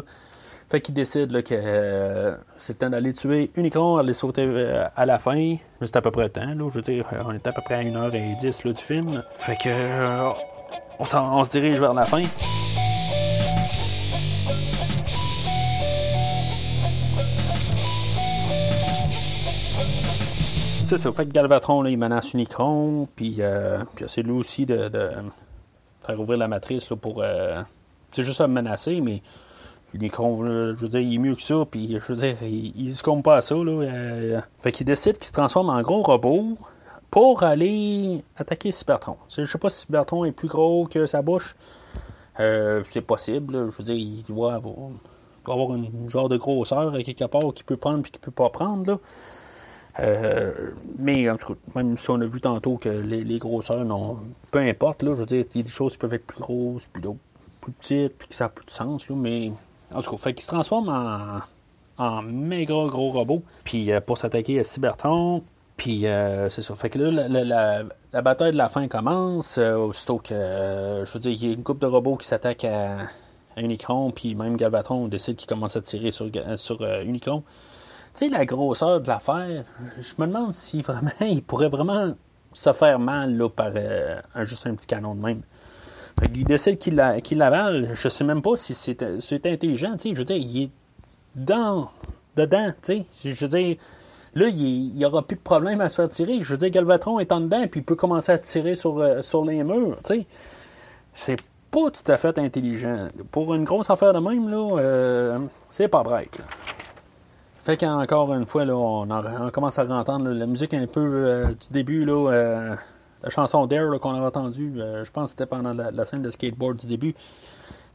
Fait qu'il décide là, que euh, c'est le temps d'aller tuer Unicron, aller sauter euh, à la fin. C'est à peu près le temps, là. Je veux dire, on est à peu près à une heure dix là, du film. Fait que euh, on, on se dirige vers la fin. C'est ça, fait que Galvatron, là, il menace Unicron, puis euh, c'est lui aussi de, de faire ouvrir la matrice là, pour... Euh, c'est juste à menacer, mais Unicron, là, je veux dire, il est mieux que ça, puis je veux dire, il, il se compte pas à ça. Là, euh, fait qu'il décide qu'il se transforme en gros robot pour aller attaquer Cybertron. C'est, je sais pas si Cybertron est plus gros que sa bouche, euh, c'est possible, là, je veux dire, il doit avoir, doit avoir une genre de grosseur à quelque part qu'il peut prendre et qu'il peut pas prendre, là. Euh, mais en tout cas, même si on a vu tantôt que les, les grosseurs, non, peu importe, là, je veux dire, il y a des choses qui peuvent être plus grosses, plus, plus petites, puis que ça n'a plus de sens, là, mais en tout cas, fait qu'il se transforme en, en méga gros robot, puis euh, pour s'attaquer à Cybertron, puis euh, c'est ça, fait que là, la, la, la, la bataille de la fin commence, euh, aussitôt que, euh, je veux dire, il y a une couple de robots qui s'attaquent à, à Unicron, puis même Galvatron décide qu'il commence à tirer sur, sur euh, Unicron. Tu sais, la grosseur de l'affaire, je me demande si vraiment, il pourrait vraiment se faire mal, là, par euh, juste un petit canon de même. Fait qu'il décide qu'il la, qu'il l'avale. Je ne sais même pas si c'est, c'est intelligent. Je veux dire, il est dans, dedans. T'sais. Je veux dire, là, il n'y aura plus de problème à se faire tirer. Je veux dire, Galvatron est en dedans, puis il peut commencer à tirer sur, euh, sur les murs. T'sais. C'est pas tout à fait intelligent. Pour une grosse affaire de même, là, euh, c'est pas break. Là. Fait qu'encore une fois, là, on, en, on commence à entendre là, la musique un peu euh, du début, là, euh, la chanson Dare là, qu'on a entendue, euh, je pense que c'était pendant la, la scène de skateboard du début.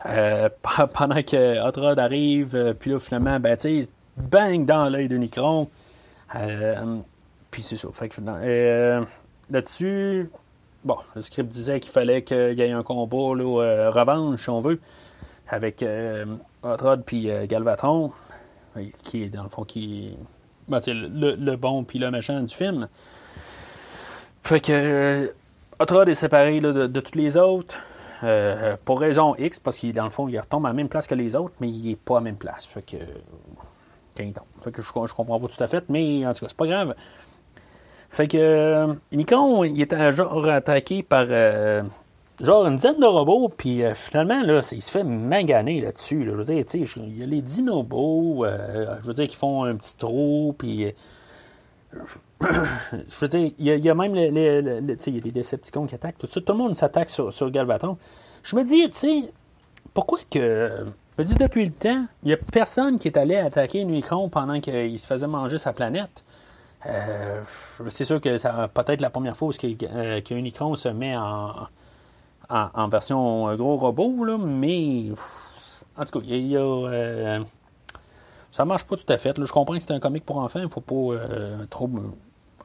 Euh, p- pendant que Hot Rod arrive, euh, puis là, finalement, ben, tu sais, bang dans l'œil de Nicron. Euh, puis c'est ça. Fait que euh, là-dessus, bon, le script disait qu'il fallait qu'il y ait un combat, là, euh, revanche, si on veut, avec euh, Hot Rod puis euh, Galvatron. Qui est dans le fond qui ben, le, le bon puis le méchant du film. Fait que euh, Hot Rod est séparé là, de, de tous les autres euh, pour raison X, parce qu'il dans le fond il retombe à la même place que les autres, mais il n'est pas à la même place. Fait que, quand il tombe. Fait que je, je comprends pas tout à fait, mais en tout cas c'est pas grave. Fait que euh, Nikon il est genre attaqué par euh, genre une dizaine de robots, puis euh, finalement, là, il se fait manganer là-dessus. Là. Je veux dire, tu sais, il y a les dinobots, euh, je veux dire, qui font un petit trou, puis... Euh, je, je veux dire, il y a, il y a même les, les, les, les, il y a les Decepticons qui attaquent, tout ça. Tout le monde s'attaque sur, sur Galvatron. Je me dis, tu sais, pourquoi que... Je me dis, depuis le temps, il n'y a personne qui est allé attaquer Unicron pendant qu'il se faisait manger sa planète. Euh, c'est sûr que ça peut-être la première fois euh, qu'Unicron se met en... En, en version gros robot, là, mais en tout cas, il y a, euh, ça marche pas tout à fait. Là. Je comprends que c'est un comic pour enfants, il faut pas euh, trop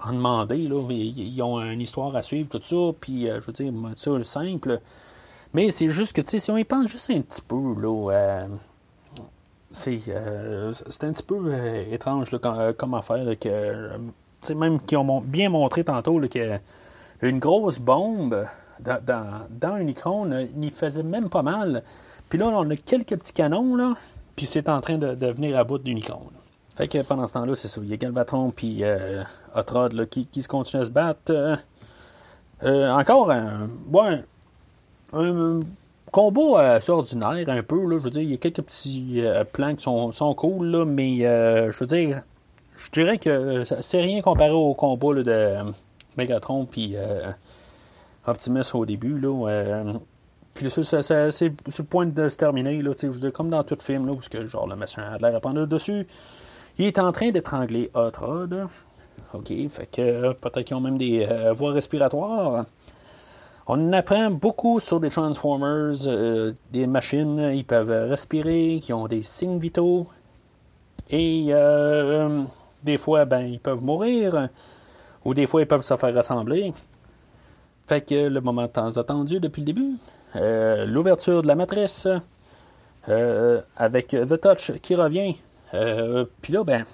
en demander. Là. Ils, ils ont une histoire à suivre, tout ça, puis euh, je veux dire, ça, le simple. Mais c'est juste que, tu sais, si on y pense juste un petit peu, là, euh, c'est, euh, c'est un petit peu euh, étrange là, quand, euh, comment faire. Là, que, euh, tu sais, même qu'ils ont bien montré tantôt là, que une grosse bombe. Dans, dans, dans Unicron, il faisait même pas mal. Puis là, on a quelques petits canons, là, puis c'est en train de, de venir à bout d'Unicron. Là. Fait que pendant ce temps-là, c'est ça. Il y a Galvatron, puis euh, Hot Rod, là, qui, qui se continue à se battre. Euh, euh, encore un, ouais, un, un combat assez ordinaire, un peu. Là, je veux dire, il y a quelques petits euh, plans qui sont, sont cool, là, mais euh, je veux dire, je dirais que c'est rien comparé au combat là, de Megatron, puis... Euh, Optimus au début, là. Euh, puis ça, ça, ça, c'est sur le point de se terminer, là. Je veux dire, comme dans tout film, là, où que, genre, le machin a l'air à prendre le dessus, il est en train d'étrangler Hot Rod. OK, fait que peut-être qu'ils ont même des euh, voies respiratoires. On apprend beaucoup sur des Transformers, euh, des machines, ils peuvent respirer, qui ont des signes vitaux. Et euh, des fois, ben, ils peuvent mourir. Ou des fois, ils peuvent se faire rassembler. Fait que le moment tant attendu depuis le début, euh, l'ouverture de la matrice, euh, avec The Touch qui revient. Euh, Puis là, ben,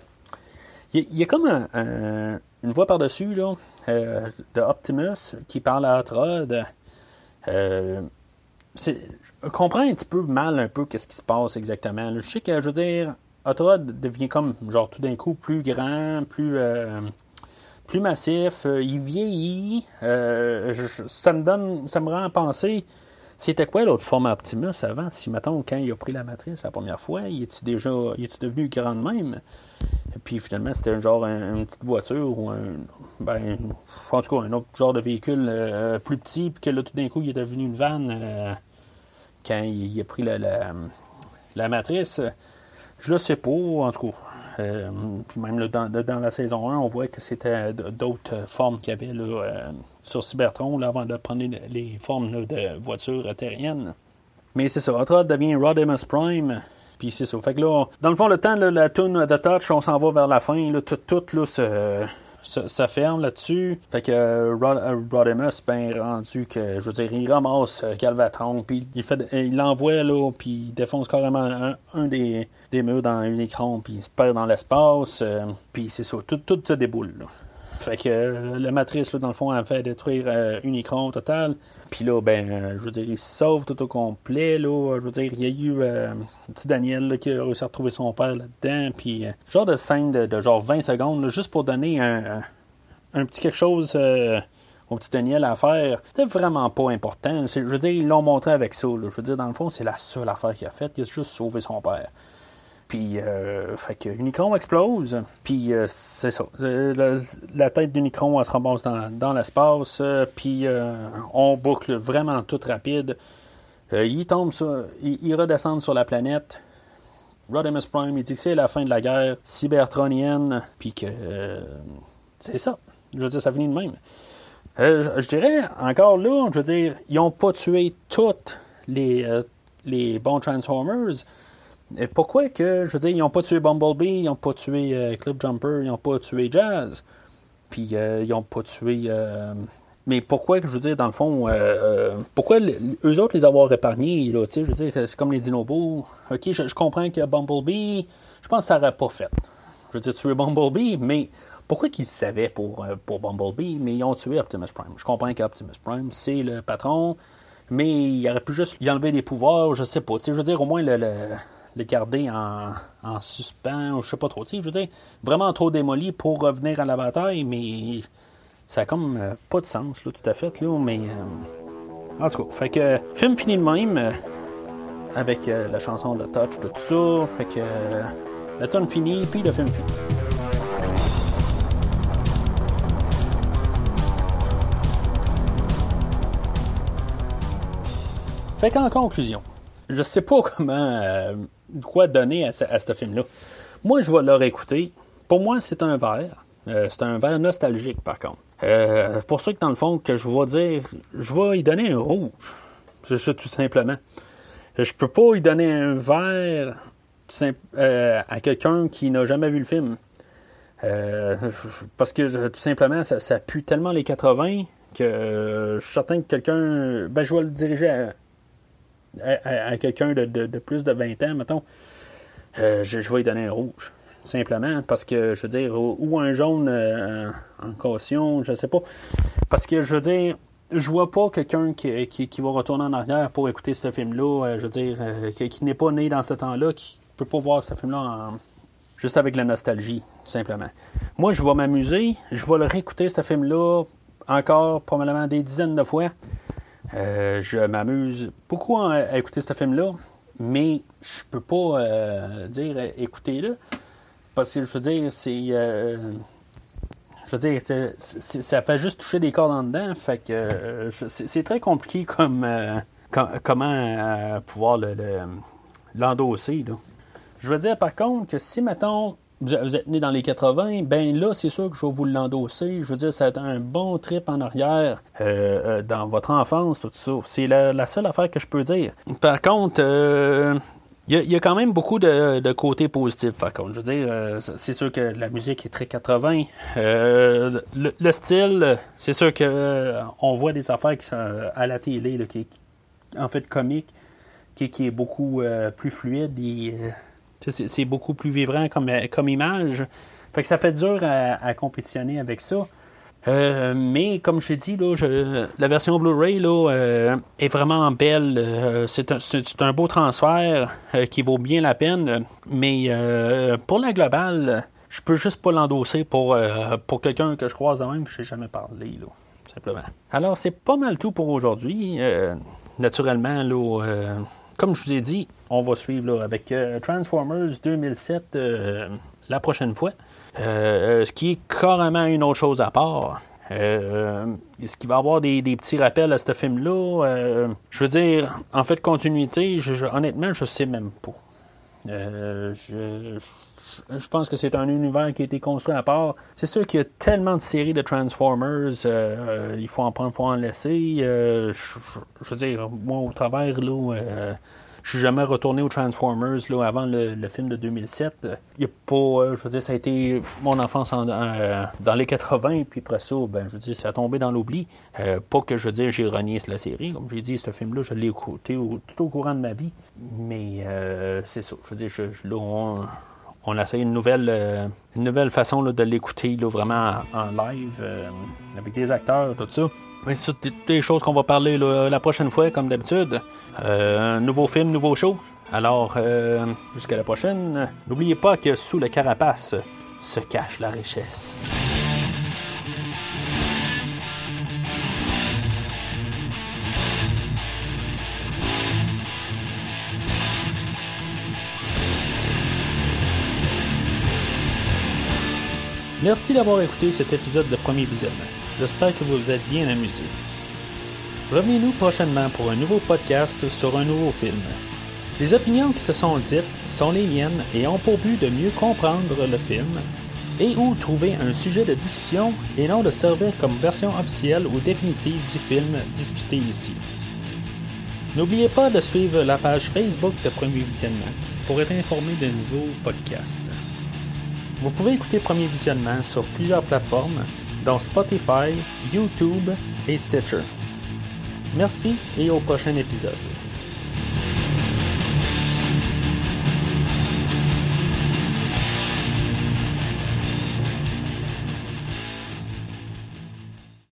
il y, y a comme un, un, une voix par-dessus, là, euh, de Optimus qui parle à Hot Rod. Euh, je comprends un petit peu mal un peu qu'est-ce qui se passe exactement. Je sais que, je veux dire, Hot Rod devient comme, genre, tout d'un coup, plus grand, plus... Euh, plus massif, euh, il vieillit, euh, je, ça me donne, ça me rend à penser, c'était quoi l'autre forme Optimus avant, si mettons, quand il a pris la matrice la première fois, il est-tu déjà, il est-tu devenu grand de même, et puis finalement c'était un genre, un, une petite voiture, ou un, ben, en tout cas, un autre genre de véhicule euh, plus petit, puis que là tout d'un coup il est devenu une vanne, euh, quand il, il a pris la, la, la matrice, je le sais pas, en tout cas. Euh, puis même là, dans, dans la saison un, on voit que c'était d'autres formes qu'il y avait là, euh, sur Cybertron là, avant de prendre les, les formes là, de voitures terriennes. Mais c'est ça, Hot Rod devient Rodimus Prime. Puis c'est ça. Fait que là, dans le fond, le temps, là, la toune de Touch, on s'en va vers la fin. Là, tout, tout là, se, se, se ferme là-dessus. Fait que euh, Rod, Rodimus, ben rendu que, je veux dire, il ramasse Galvatron. Puis il fait, il l'envoie là, puis il défonce carrément un, un des... des murs dans Unicron, puis il se perd dans l'espace, euh, puis c'est ça, tout, tout se déboule, là. Fait que euh, la matrice, là, dans le fond, elle fait détruire euh, Unicron au total, puis là, ben, euh, je veux dire, il se sauve tout au complet, là, je veux dire, il y a eu euh, un petit Daniel, là, qui a réussi à retrouver son père là-dedans, puis euh, genre de scène de, de genre vingt secondes, là, juste pour donner un, un petit quelque chose euh, au petit Daniel à faire, c'était vraiment pas important. C'est, je veux dire, ils l'ont montré avec ça. Là. Je veux dire, dans le fond, c'est la seule affaire qu'il a faite. Il a juste sauvé son père. Puis, euh, fait que Unicron explose. Puis, euh, c'est ça. Euh, la, la tête d'Unicron, elle se ramasse dans, dans l'espace. Euh, puis, euh, on boucle vraiment tout rapide. Euh, ils tombent sur, ils, ils redescendent sur la planète. Rodimus Prime, il dit que c'est la fin de la guerre cybertronienne. Puis que, euh, c'est ça. Je veux dire, ça finit de même. Euh, je, je dirais, encore là, je veux dire, ils n'ont pas tué tous les, euh, les bons Transformers. Et pourquoi que, je veux dire, ils n'ont pas tué Bumblebee, ils n'ont pas tué euh, Clipjumper, ils n'ont pas tué Jazz, puis euh, ils n'ont pas tué... Euh... Mais pourquoi, je veux dire, dans le fond, euh, euh, pourquoi l- eux autres les avoir épargnés, là, tu sais, je veux dire, c'est comme les Dinobos. OK, je, je comprends que Bumblebee, je pense que ça n'aurait pas fait. Je veux dire, tuer Bumblebee, mais pourquoi qu'ils savaient pour, euh, pour Bumblebee, mais ils ont tué Optimus Prime. Je comprends qu'Optimus Prime, c'est le patron, mais il aurait pu juste lui enlever des pouvoirs, je sais pas, tu sais, je veux dire, au moins le... le le garder en, en suspens, je sais pas trop, tu sais, je veux dire, vraiment trop démoli pour revenir à la bataille, mais ça a comme euh, pas de sens, là, tout à fait, là, mais... Euh, en tout cas, fait que, film fini de même, euh, avec euh, la chanson de Touch, tout ça, fait que, euh, la tonne finie, puis le film fini. Fait qu'en conclusion, je sais pas comment, euh, quoi donner à ce, à ce film-là. Moi, je vais le réécouter. Pour moi, c'est un verre. Euh, c'est un verre nostalgique, par contre. Euh, pour ça que, dans le fond, que je vais dire, je vais y donner un rouge. C'est ça, tout simplement. Je peux pas y donner un verre euh, à quelqu'un qui n'a jamais vu le film. Euh, parce que, tout simplement, ça, ça pue tellement les quatre-vingts que euh, je suis certain que quelqu'un... Ben, je vais le diriger à... À, à, à quelqu'un de, de, de plus de vingt ans, mettons, euh, je, je vais lui donner un rouge. Simplement, parce que, je veux dire, ou, ou un jaune euh, en caution, je sais pas. Parce que, je veux dire, je vois pas quelqu'un qui, qui, qui va retourner en arrière pour écouter ce film-là, euh, je veux dire, euh, qui, qui n'est pas né dans ce temps-là, qui peut pas voir ce film-là en... juste avec la nostalgie, tout simplement. Moi, je vais m'amuser, je vais le réécouter, ce film-là, encore probablement des dizaines de fois. Euh, je m'amuse beaucoup à, à écouter ce film-là, mais je peux pas euh, dire écoutez-le, parce que je veux dire, c'est. Euh, je veux dire, c'est, c'est, ça fait juste toucher des cordes en dedans, fait que euh, c'est, c'est très compliqué comme. Euh, com- comment euh, pouvoir le, le, l'endosser, là. Je veux dire, par contre, que si, mettons, vous êtes né dans les quatre-vingts, ben là, c'est sûr que je vais vous l'endosser. Je veux dire, ça a été un bon trip en arrière euh, euh, dans votre enfance, tout ça. C'est la, la seule affaire que je peux dire. Par contre, il euh, y, y a quand même beaucoup de, de côtés positifs, par contre. Je veux dire, euh, c'est sûr que la musique est très quatre-vingts. Euh, le, le style, c'est sûr que euh, on voit des affaires qui sont à la télé, là, qui est en fait comique, qui, qui est beaucoup euh, plus fluide et... Euh, C'est, c'est beaucoup plus vibrant comme, comme image. Fait que ça fait dur à, à compétitionner avec ça. Euh, mais comme je l'ai dit, là, je, la version Blu-ray là, euh, est vraiment belle. Euh, c'est, un, c'est, c'est un beau transfert euh, qui vaut bien la peine. Mais euh, pour la globale, je peux juste pas l'endosser pour, euh, pour quelqu'un que je croise de même que je n'ai jamais parlé. Là, simplement. Alors, c'est pas mal tout pour aujourd'hui. Euh, naturellement, là... Euh, Comme je vous ai dit, on va suivre là, avec euh, Transformers deux mille sept euh, la prochaine fois. Euh, euh, ce qui est carrément une autre chose à part. Euh, euh, ce qui va avoir des, des petits rappels à ce film-là. Euh, je veux dire, en fait, continuité, je, je, honnêtement, je sais même pas. Euh, je, je, je pense que c'est un univers qui a été construit à part. C'est sûr qu'il y a tellement de séries de Transformers. Euh, euh, il faut en prendre, il faut en laisser. Euh, je, je veux dire, moi, au travers, là, euh, je suis jamais retourné aux Transformers là, avant le, le film de deux mille sept. Il y a pas, euh, je veux dire, ça a été mon enfance en, euh, dans les quatre-vingts, puis après ça, ben, je veux dire, ça a tombé dans l'oubli. Euh, pas que, je veux dire, j'ai renié la série. Comme j'ai dit, ce film-là, je l'ai écouté au, tout au courant de ma vie. Mais euh, c'est ça, je veux dire, je, je, là, on, on a essayé une nouvelle, euh, une nouvelle façon là, de l'écouter là, vraiment en live, euh, avec des acteurs, tout ça. Mais c'est toutes les choses qu'on va parler là, la prochaine fois, comme d'habitude. Euh, nouveau film, nouveau show. Alors, euh, jusqu'à la prochaine. N'oubliez pas que sous la carapace se cache la richesse. Merci d'avoir écouté cet épisode de Premier Bisonne. J'espère que vous vous êtes bien amusés. Revenez-nous prochainement pour un nouveau podcast sur un nouveau film. Les opinions qui se sont dites sont les miennes et ont pour but de mieux comprendre le film et ou trouver un sujet de discussion et non de servir comme version officielle ou définitive du film discuté ici. N'oubliez pas de suivre la page Facebook de Premier Visionnement pour être informé de nouveaux podcasts. Vous pouvez écouter Premier Visionnement sur plusieurs plateformes, dont Spotify, YouTube et Stitcher. Merci et au prochain épisode.